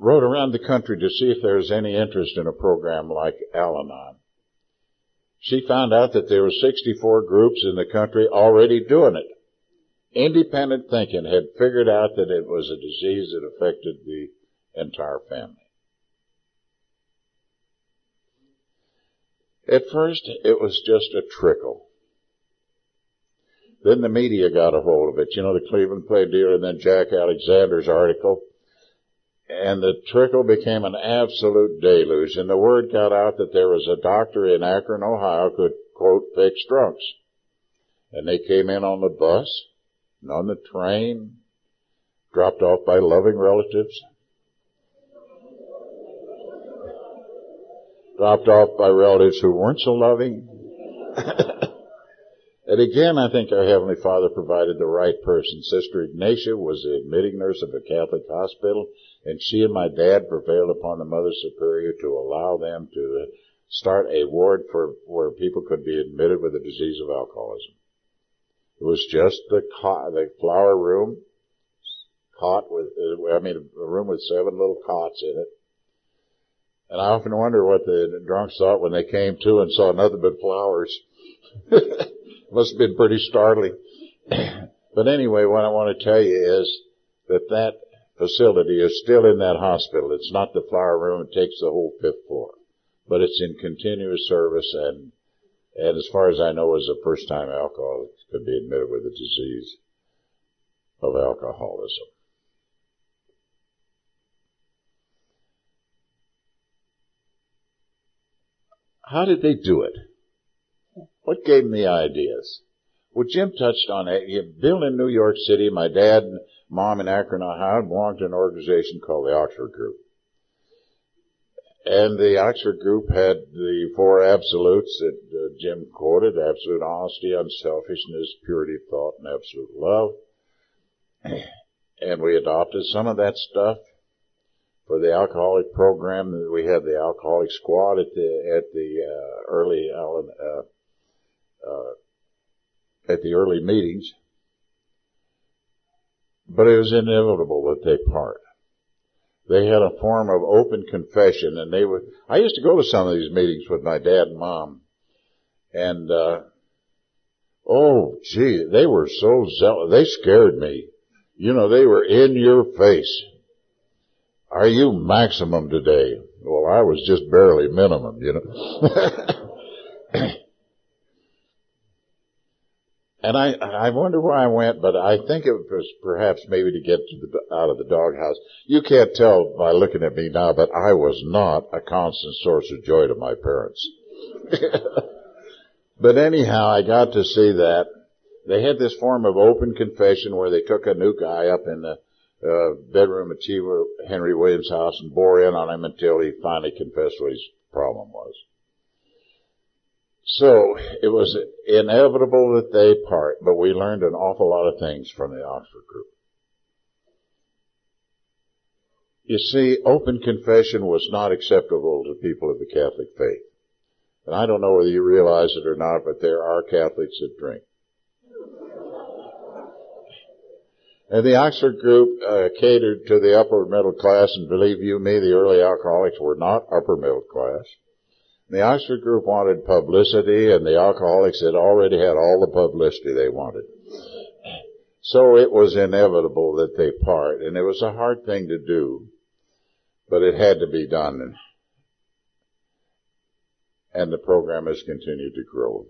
rode around the country to see if there was any interest in a program like Al-Anon, she found out that there were sixty-four groups in the country already doing it. Independent thinking had figured out that it was a disease that affected the entire family. At first, it was just a trickle. Then the media got a hold of it. You know, the Cleveland Plain Dealer and then Jack Alexander's article. And the trickle became an absolute deluge, and the word got out that there was a doctor in Akron, Ohio, who could, quote, fix drunks. And they came in on the bus and on the train, dropped off by loving relatives, dropped off by relatives who weren't so loving. And again, I think our Heavenly Father provided the right person. Sister Ignatia was the admitting nurse of a Catholic hospital, and she and my dad prevailed upon the Mother Superior to allow them to start a ward for where people could be admitted with the disease of alcoholism. It was just the co- the flower room, cot with, I mean, a room with seven little cots in it. And I often wonder what the drunks thought when they came to and saw nothing but flowers. Must have been pretty startling. But anyway, what I want to tell you is that that facility is still in that hospital. It's not the flower room. It takes the whole fifth floor. But it's in continuous service, and and as far as I know, is the first time alcoholics could be admitted with the disease of alcoholism. How did they do it? What gave them the ideas? Well, Jim touched on it. Bill in New York City, my dad and Mom in Akron, Ohio, belonged to an organization called the Oxford Group. And the Oxford Group had the four absolutes that uh, Jim quoted: absolute honesty, unselfishness, purity of thought, and absolute love. And we adopted some of that stuff for the alcoholic program. We had the alcoholic squad at the at the uh, early uh, uh, at the early meetings, but it was inevitable that they part. They had a form of open confession, and they would. I used to go to some of these meetings with my dad and mom, and uh, oh, gee, they were so zealous. They scared me. You know, they were in your face. Are you maximum today? Well, I was just barely minimum, you know. And I, I wonder why I went, but I think it was perhaps maybe to get to the, out of the doghouse. You can't tell by looking at me now, but I was not a constant source of joy to my parents. But anyhow, I got to see that. They had this form of open confession where they took a new guy up in the uh, bedroom at Chief Henry Williams' house and bore in on him until he finally confessed what his problem was. So it was inevitable that they part, but we learned an awful lot of things from the Oxford Group. You see, open confession was not acceptable to people of the Catholic faith. And I don't know whether you realize it or not, but there are Catholics that drink. And the Oxford Group uh, catered to the upper middle class, and believe you me, the early alcoholics were not upper middle class. The Oxford Group wanted publicity, and the alcoholics had already had all the publicity they wanted. So it was inevitable that they part, and it was a hard thing to do, but it had to be done. And the program has continued to grow.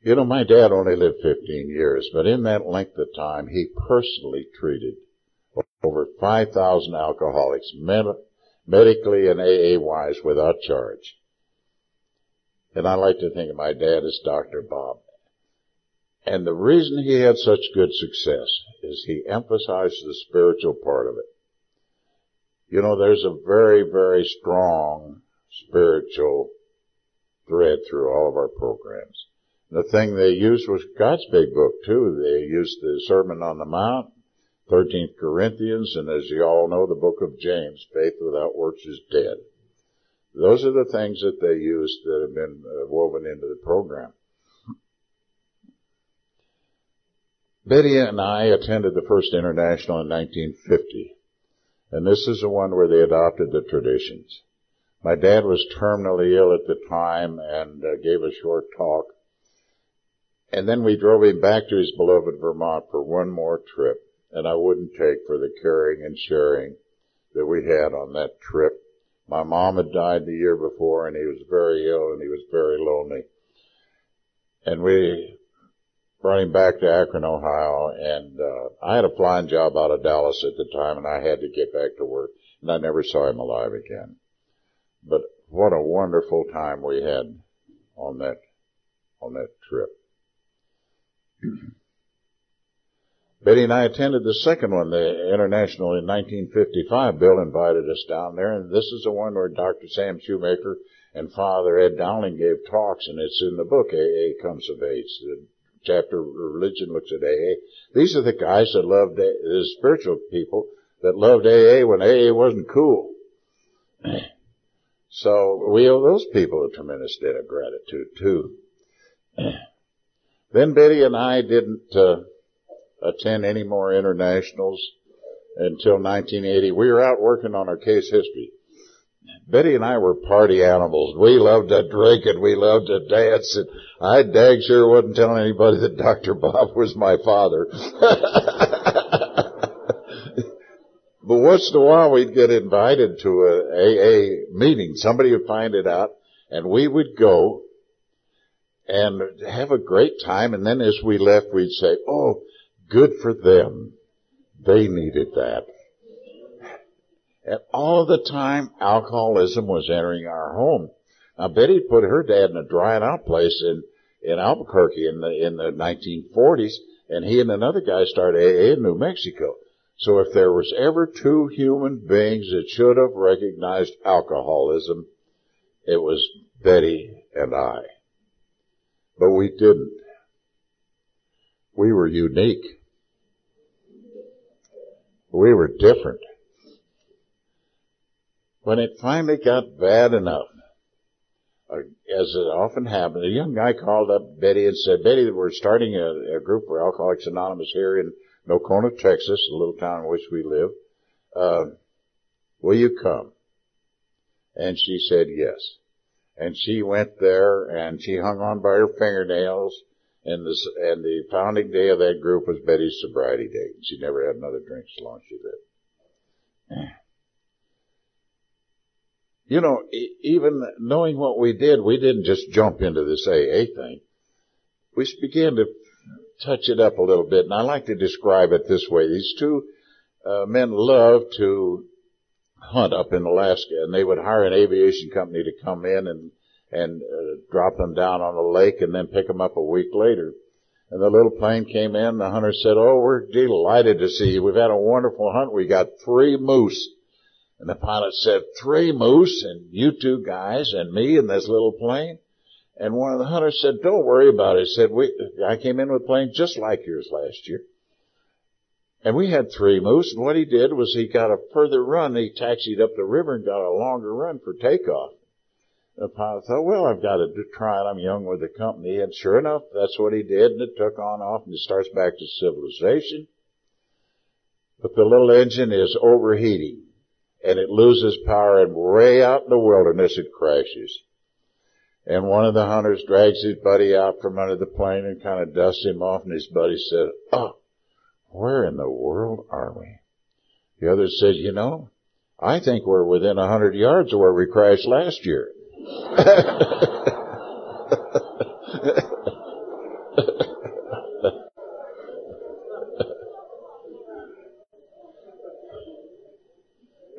You know, my dad only lived fifteen years, but in that length of time, he personally treated over five thousand alcoholics med- medically and A A-wise without charge. And I like to think of my dad as Doctor Bob. And the reason he had such good success is he emphasized the spiritual part of it. You know, there's a very, very strong spiritual thread through all of our programs. The thing they used was God's Big Book, too. They used the Sermon on the Mount, Thirteenth Corinthians, and as you all know, the book of James, faith without works is dead. Those are the things that they used that have been woven into the program. Betty and I attended the First International in nineteen fifty, and this is the one where they adopted the traditions. My dad was terminally ill at the time and uh, gave a short talk. And then we drove him back to his beloved Vermont for one more trip, and I wouldn't take for the caring and sharing that we had on that trip. My mom had died the year before, and he was very ill, and he was very lonely. And we brought him back to Akron, Ohio, and uh, I had a flying job out of Dallas at the time, and I had to get back to work, and I never saw him alive again. But what a wonderful time we had on that on that trip. Betty and I attended the second one, the International, in nineteen fifty-five. Bill invited us down there, and this is the one where Doctor Sam Shoemaker and Father Ed Dowling gave talks, and it's in the book, A A Comes of Age. The chapter Religion looks at A A. These are the guys that loved, the spiritual people that loved A A when A A wasn't cool. So we owe those people a tremendous debt of gratitude, too. Then Betty and I didn't uh, attend any more internationals until nineteen eighty. We were out working on our case history. Betty and I were party animals. We loved to drink and we loved to dance. And I dang sure wasn't telling anybody that Doctor Bob was my father. But once in a while we'd get invited to an A A meeting. Somebody would find it out and we would go and have a great time, and then as we left, we'd say, oh, good for them. They needed that. And all the time, alcoholism was entering our home. Now, Betty put her dad in a drying-out place in, in Albuquerque in the, in the nineteen forties, and he and another guy started A A in New Mexico. So if there was ever two human beings that should have recognized alcoholism, it was Betty and I. But we didn't. We were unique. We were different. When it finally got bad enough, as it often happened, a young guy called up Betty and said, Betty, we're starting a, a group for Alcoholics Anonymous here in Nocona, Texas, the little town in which we live. Uh, will you come? And she said yes. And she went there, and she hung on by her fingernails, and the, and the founding day of that group was Betty's sobriety day. She never had another drink as long as she lived. You know, even knowing what we did, we didn't just jump into this A A thing. We began to touch it up a little bit, and I like to describe it this way. These two uh, men loved to hunt up in Alaska, and they would hire an aviation company to come in and, and uh, drop them down on a lake and then pick them up a week later. And the little plane came in, and the hunter said, oh, we're delighted to see you. We've had a wonderful hunt. We got three moose. And the pilot said, three moose and you two guys and me in this little plane? And one of the hunters said, don't worry about it. He said, we, I came in with a plane just like yours last year. And we had three moose. And what he did was he got a further run. He taxied up the river and got a longer run for takeoff. The pilot thought, well, I've got to try it. I'm young with the company. And sure enough, that's what he did. And it took on off and it starts back to civilization. But the little engine is overheating. And it loses power, and way out in the wilderness it crashes. And one of the hunters drags his buddy out from under the plane and kind of dusts him off, and his buddy said, oh, where in the world are we? The other said, you know, I think we're within a hundred yards of where we crashed last year.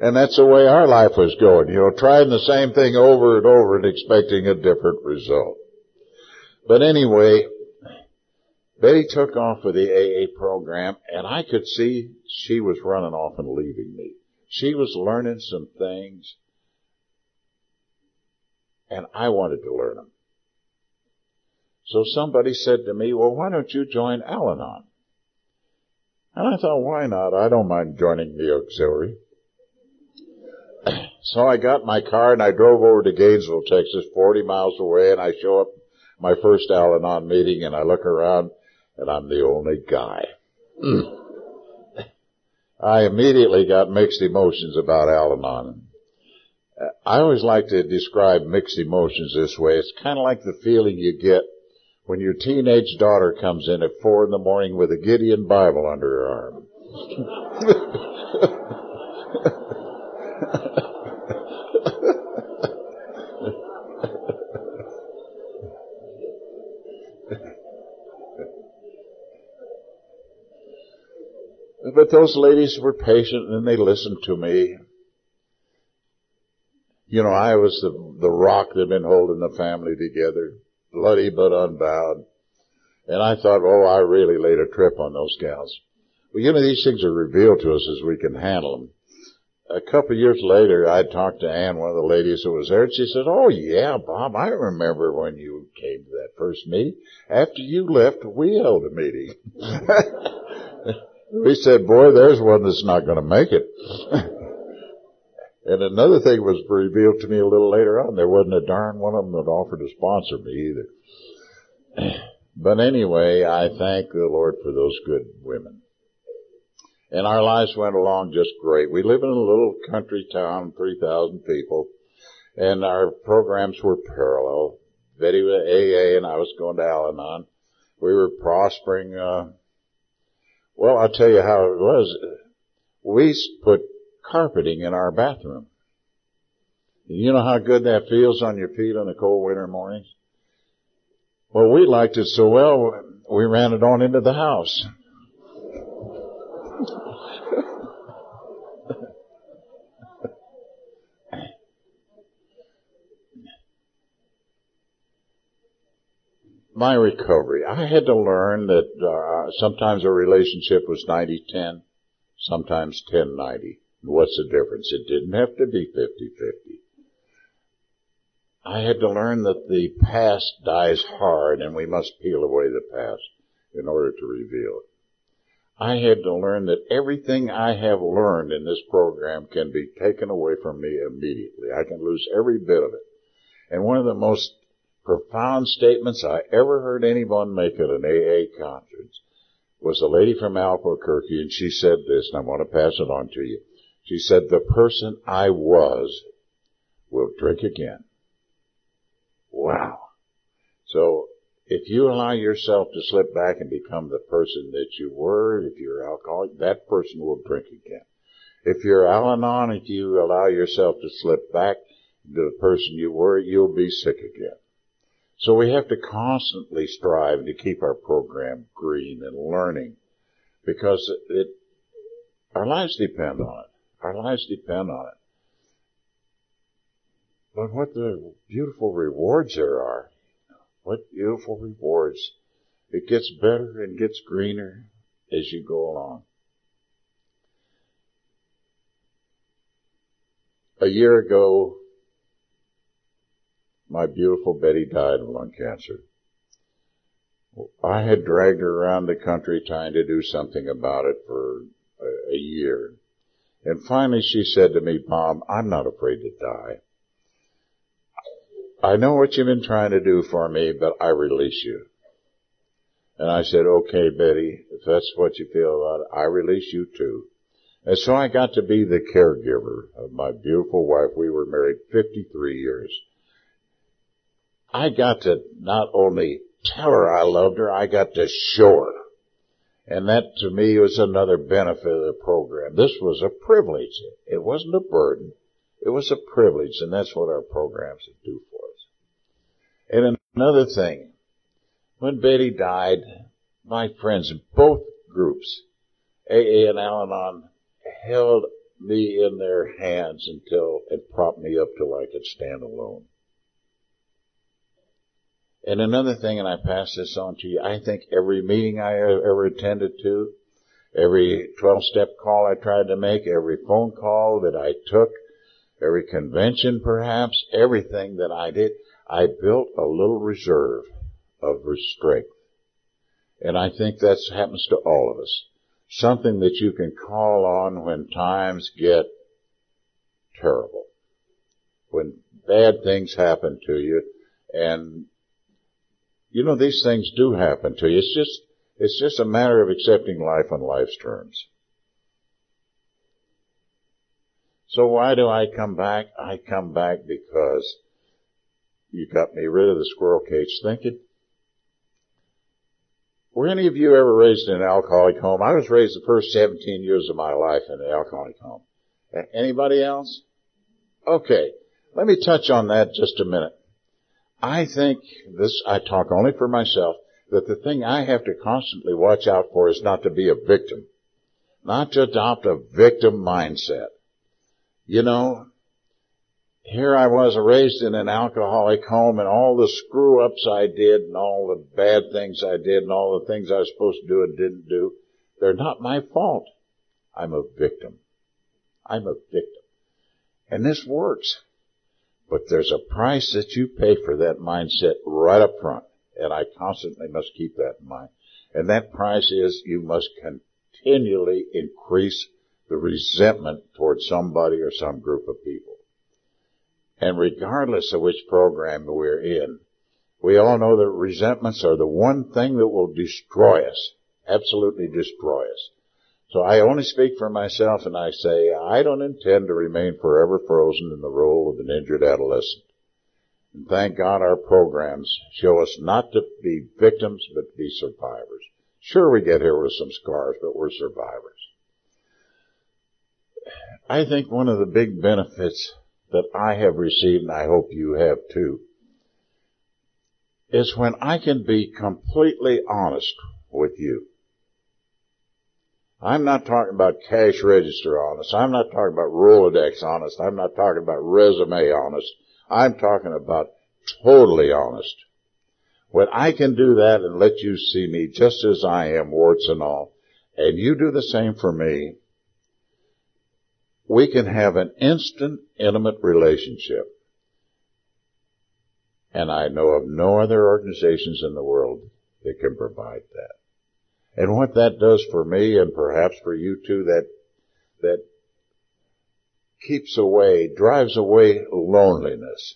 And that's the way our life was going, you know, trying the same thing over and over and expecting a different result. But anyway, Betty took off with the A A program, and I could see she was running off and leaving me. She was learning some things, and I wanted to learn them. So somebody said to me, well, why don't you join Al-Anon? And I thought, why not? I don't mind joining the auxiliary. So I got my car and I drove over to Gainesville, Texas, forty miles away, and I show up my first Al-Anon meeting, and I look around, and I'm the only guy. I immediately got mixed emotions about Al-Anon. I always like to describe mixed emotions this way. It's kind of like the feeling you get when your teenage daughter comes in at four in the morning with a Gideon Bible under her arm. But those ladies were patient, and they listened to me. You know, I was the, the rock that had been holding the family together, bloody but unbowed. And I thought, oh, I really laid a trip on those gals. Well, you know, these things are revealed to us as we can handle them. A couple of years later, I talked to Ann, one of the ladies who was there, and she said, oh, yeah, Bob, I remember when you came to that first meeting. After you left, we held a meeting. We said, boy, there's one that's not going to make it. And another thing was revealed to me a little later on. There wasn't a darn one of them that offered to sponsor me either. But anyway, I thank the Lord for those good women. And our lives went along just great. We live in a little country town, three thousand people, and our programs were parallel. Betty was A A, and I was going to Al-Anon. We were prospering. Uh, Well, I'll tell you how it was. We put carpeting in our bathroom. You know how good that feels on your feet on a cold winter morning? Well, we liked it so well, we ran it on into the house. My recovery. I had to learn that uh, sometimes our relationship was ninety ten, sometimes ten ninety. What's the difference? It didn't have to be fifty-fifty. I had to learn that the past dies hard and we must peel away the past in order to reveal it. I had to learn that everything I have learned in this program can be taken away from me immediately. I can lose every bit of it. And one of the most profound statements I ever heard anyone make at an A A conference was a lady from Albuquerque, and she said this, and I want to pass it on to you. She said, "The person I was will drink again." Wow. So if you allow yourself to slip back and become the person that you were, if you're alcoholic, that person will drink again. If you're Al-Anon, if you allow yourself to slip back to the person you were, you'll be sick again. So we have to constantly strive to keep our program green and learning, because it, it our lives depend on it. Our lives depend on it. But what the beautiful rewards there are. What beautiful rewards. It gets better and gets greener as you go along. A year ago, my beautiful Betty died of lung cancer. I had dragged her around the country trying to do something about it for a year. And finally she said to me, "Bob, I'm not afraid to die. I know what you've been trying to do for me, but I release you." And I said, "Okay, Betty, if that's what you feel about it, I release you too." And so I got to be the caregiver of my beautiful wife. We were married fifty-three years. I got to not only tell her I loved her, I got to show her. And that, to me, was another benefit of the program. This was a privilege. It wasn't a burden. It was a privilege, and that's what our programs do for us. And another thing, when Betty died, my friends in both groups, A A and Al-Anon, held me in their hands until and propped me up till I could stand alone. And another thing, and I pass this on to you, I think every meeting I ever attended to, every twelve-step call I tried to make, every phone call that I took, every convention, perhaps, everything that I did, I built a little reserve of strength. And I think that happens to all of us. Something that you can call on when times get terrible, when bad things happen to you. And, you know, these things do happen to you. It's just, it's just a matter of accepting life on life's terms. So why do I come back? I come back because you got me rid of the squirrel cage thinking. Were any of you ever raised in an alcoholic home? I was raised the first seventeen years of my life in an alcoholic home. Anybody else? Okay. Let me touch on that just a minute. I think this, I talk only for myself, that the thing I have to constantly watch out for is not to be a victim. Not to adopt a victim mindset. You know, here I was raised in an alcoholic home, and all the screw-ups I did and all the bad things I did and all the things I was supposed to do and didn't do, they're not my fault. I'm a victim. I'm a victim. And this works. But there's a price that you pay for that mindset right up front, and I constantly must keep that in mind. And that price is you must continually increase the resentment towards somebody or some group of people. And regardless of which program we're in, we all know that resentments are the one thing that will destroy us, absolutely destroy us. So I only speak for myself, and I say, I don't intend to remain forever frozen in the role of an injured adolescent. And thank God our programs show us not to be victims, but to be survivors. Sure, we get here with some scars, but we're survivors. I think one of the big benefits that I have received, and I hope you have too, is when I can be completely honest with you. I'm not talking about cash register honest. I'm not talking about Rolodex honest. I'm not talking about resume honest. I'm talking about totally honest. When I can do that and let you see me just as I am, warts and all, and you do the same for me, we can have an instant, intimate relationship. And I know of no other organizations in the world that can provide that. And what that does for me, and perhaps for you too, that that keeps away, drives away loneliness.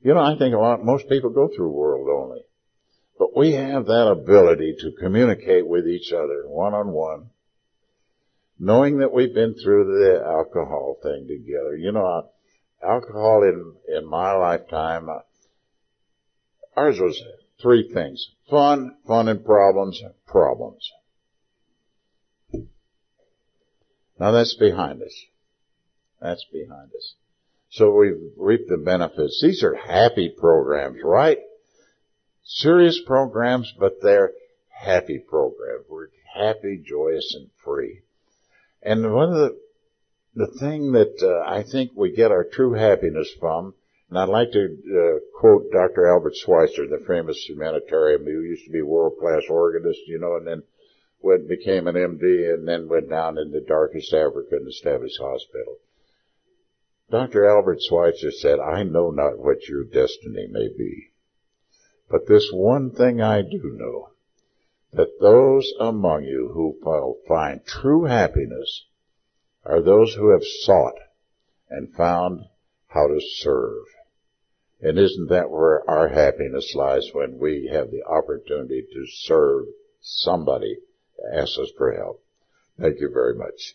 You know, I think a lot, most people go through world lonely. But we have that ability to communicate with each other one-on-one, knowing that we've been through the alcohol thing together. You know, alcohol in, in my lifetime, uh, ours was three things. Fun, fun and problems, problems. Now that's behind us. That's behind us. So we've reaped the benefits. These are happy programs, right? Serious programs, but they're happy programs. We're happy, joyous, and free. And one of the, the thing that uh, I think we get our true happiness from, and I'd like to uh, quote Doctor Albert Schweitzer, the famous humanitarian who used to be world-class organist, you know, and then went, became an M D and then went down into darkest Africa and established hospital. Doctor Albert Schweitzer said, "I know not what your destiny may be, but this one thing I do know, that those among you who will find true happiness are those who have sought and found how to serve." And isn't that where our happiness lies, when we have the opportunity to serve somebody that asks us for help? Thank you very much.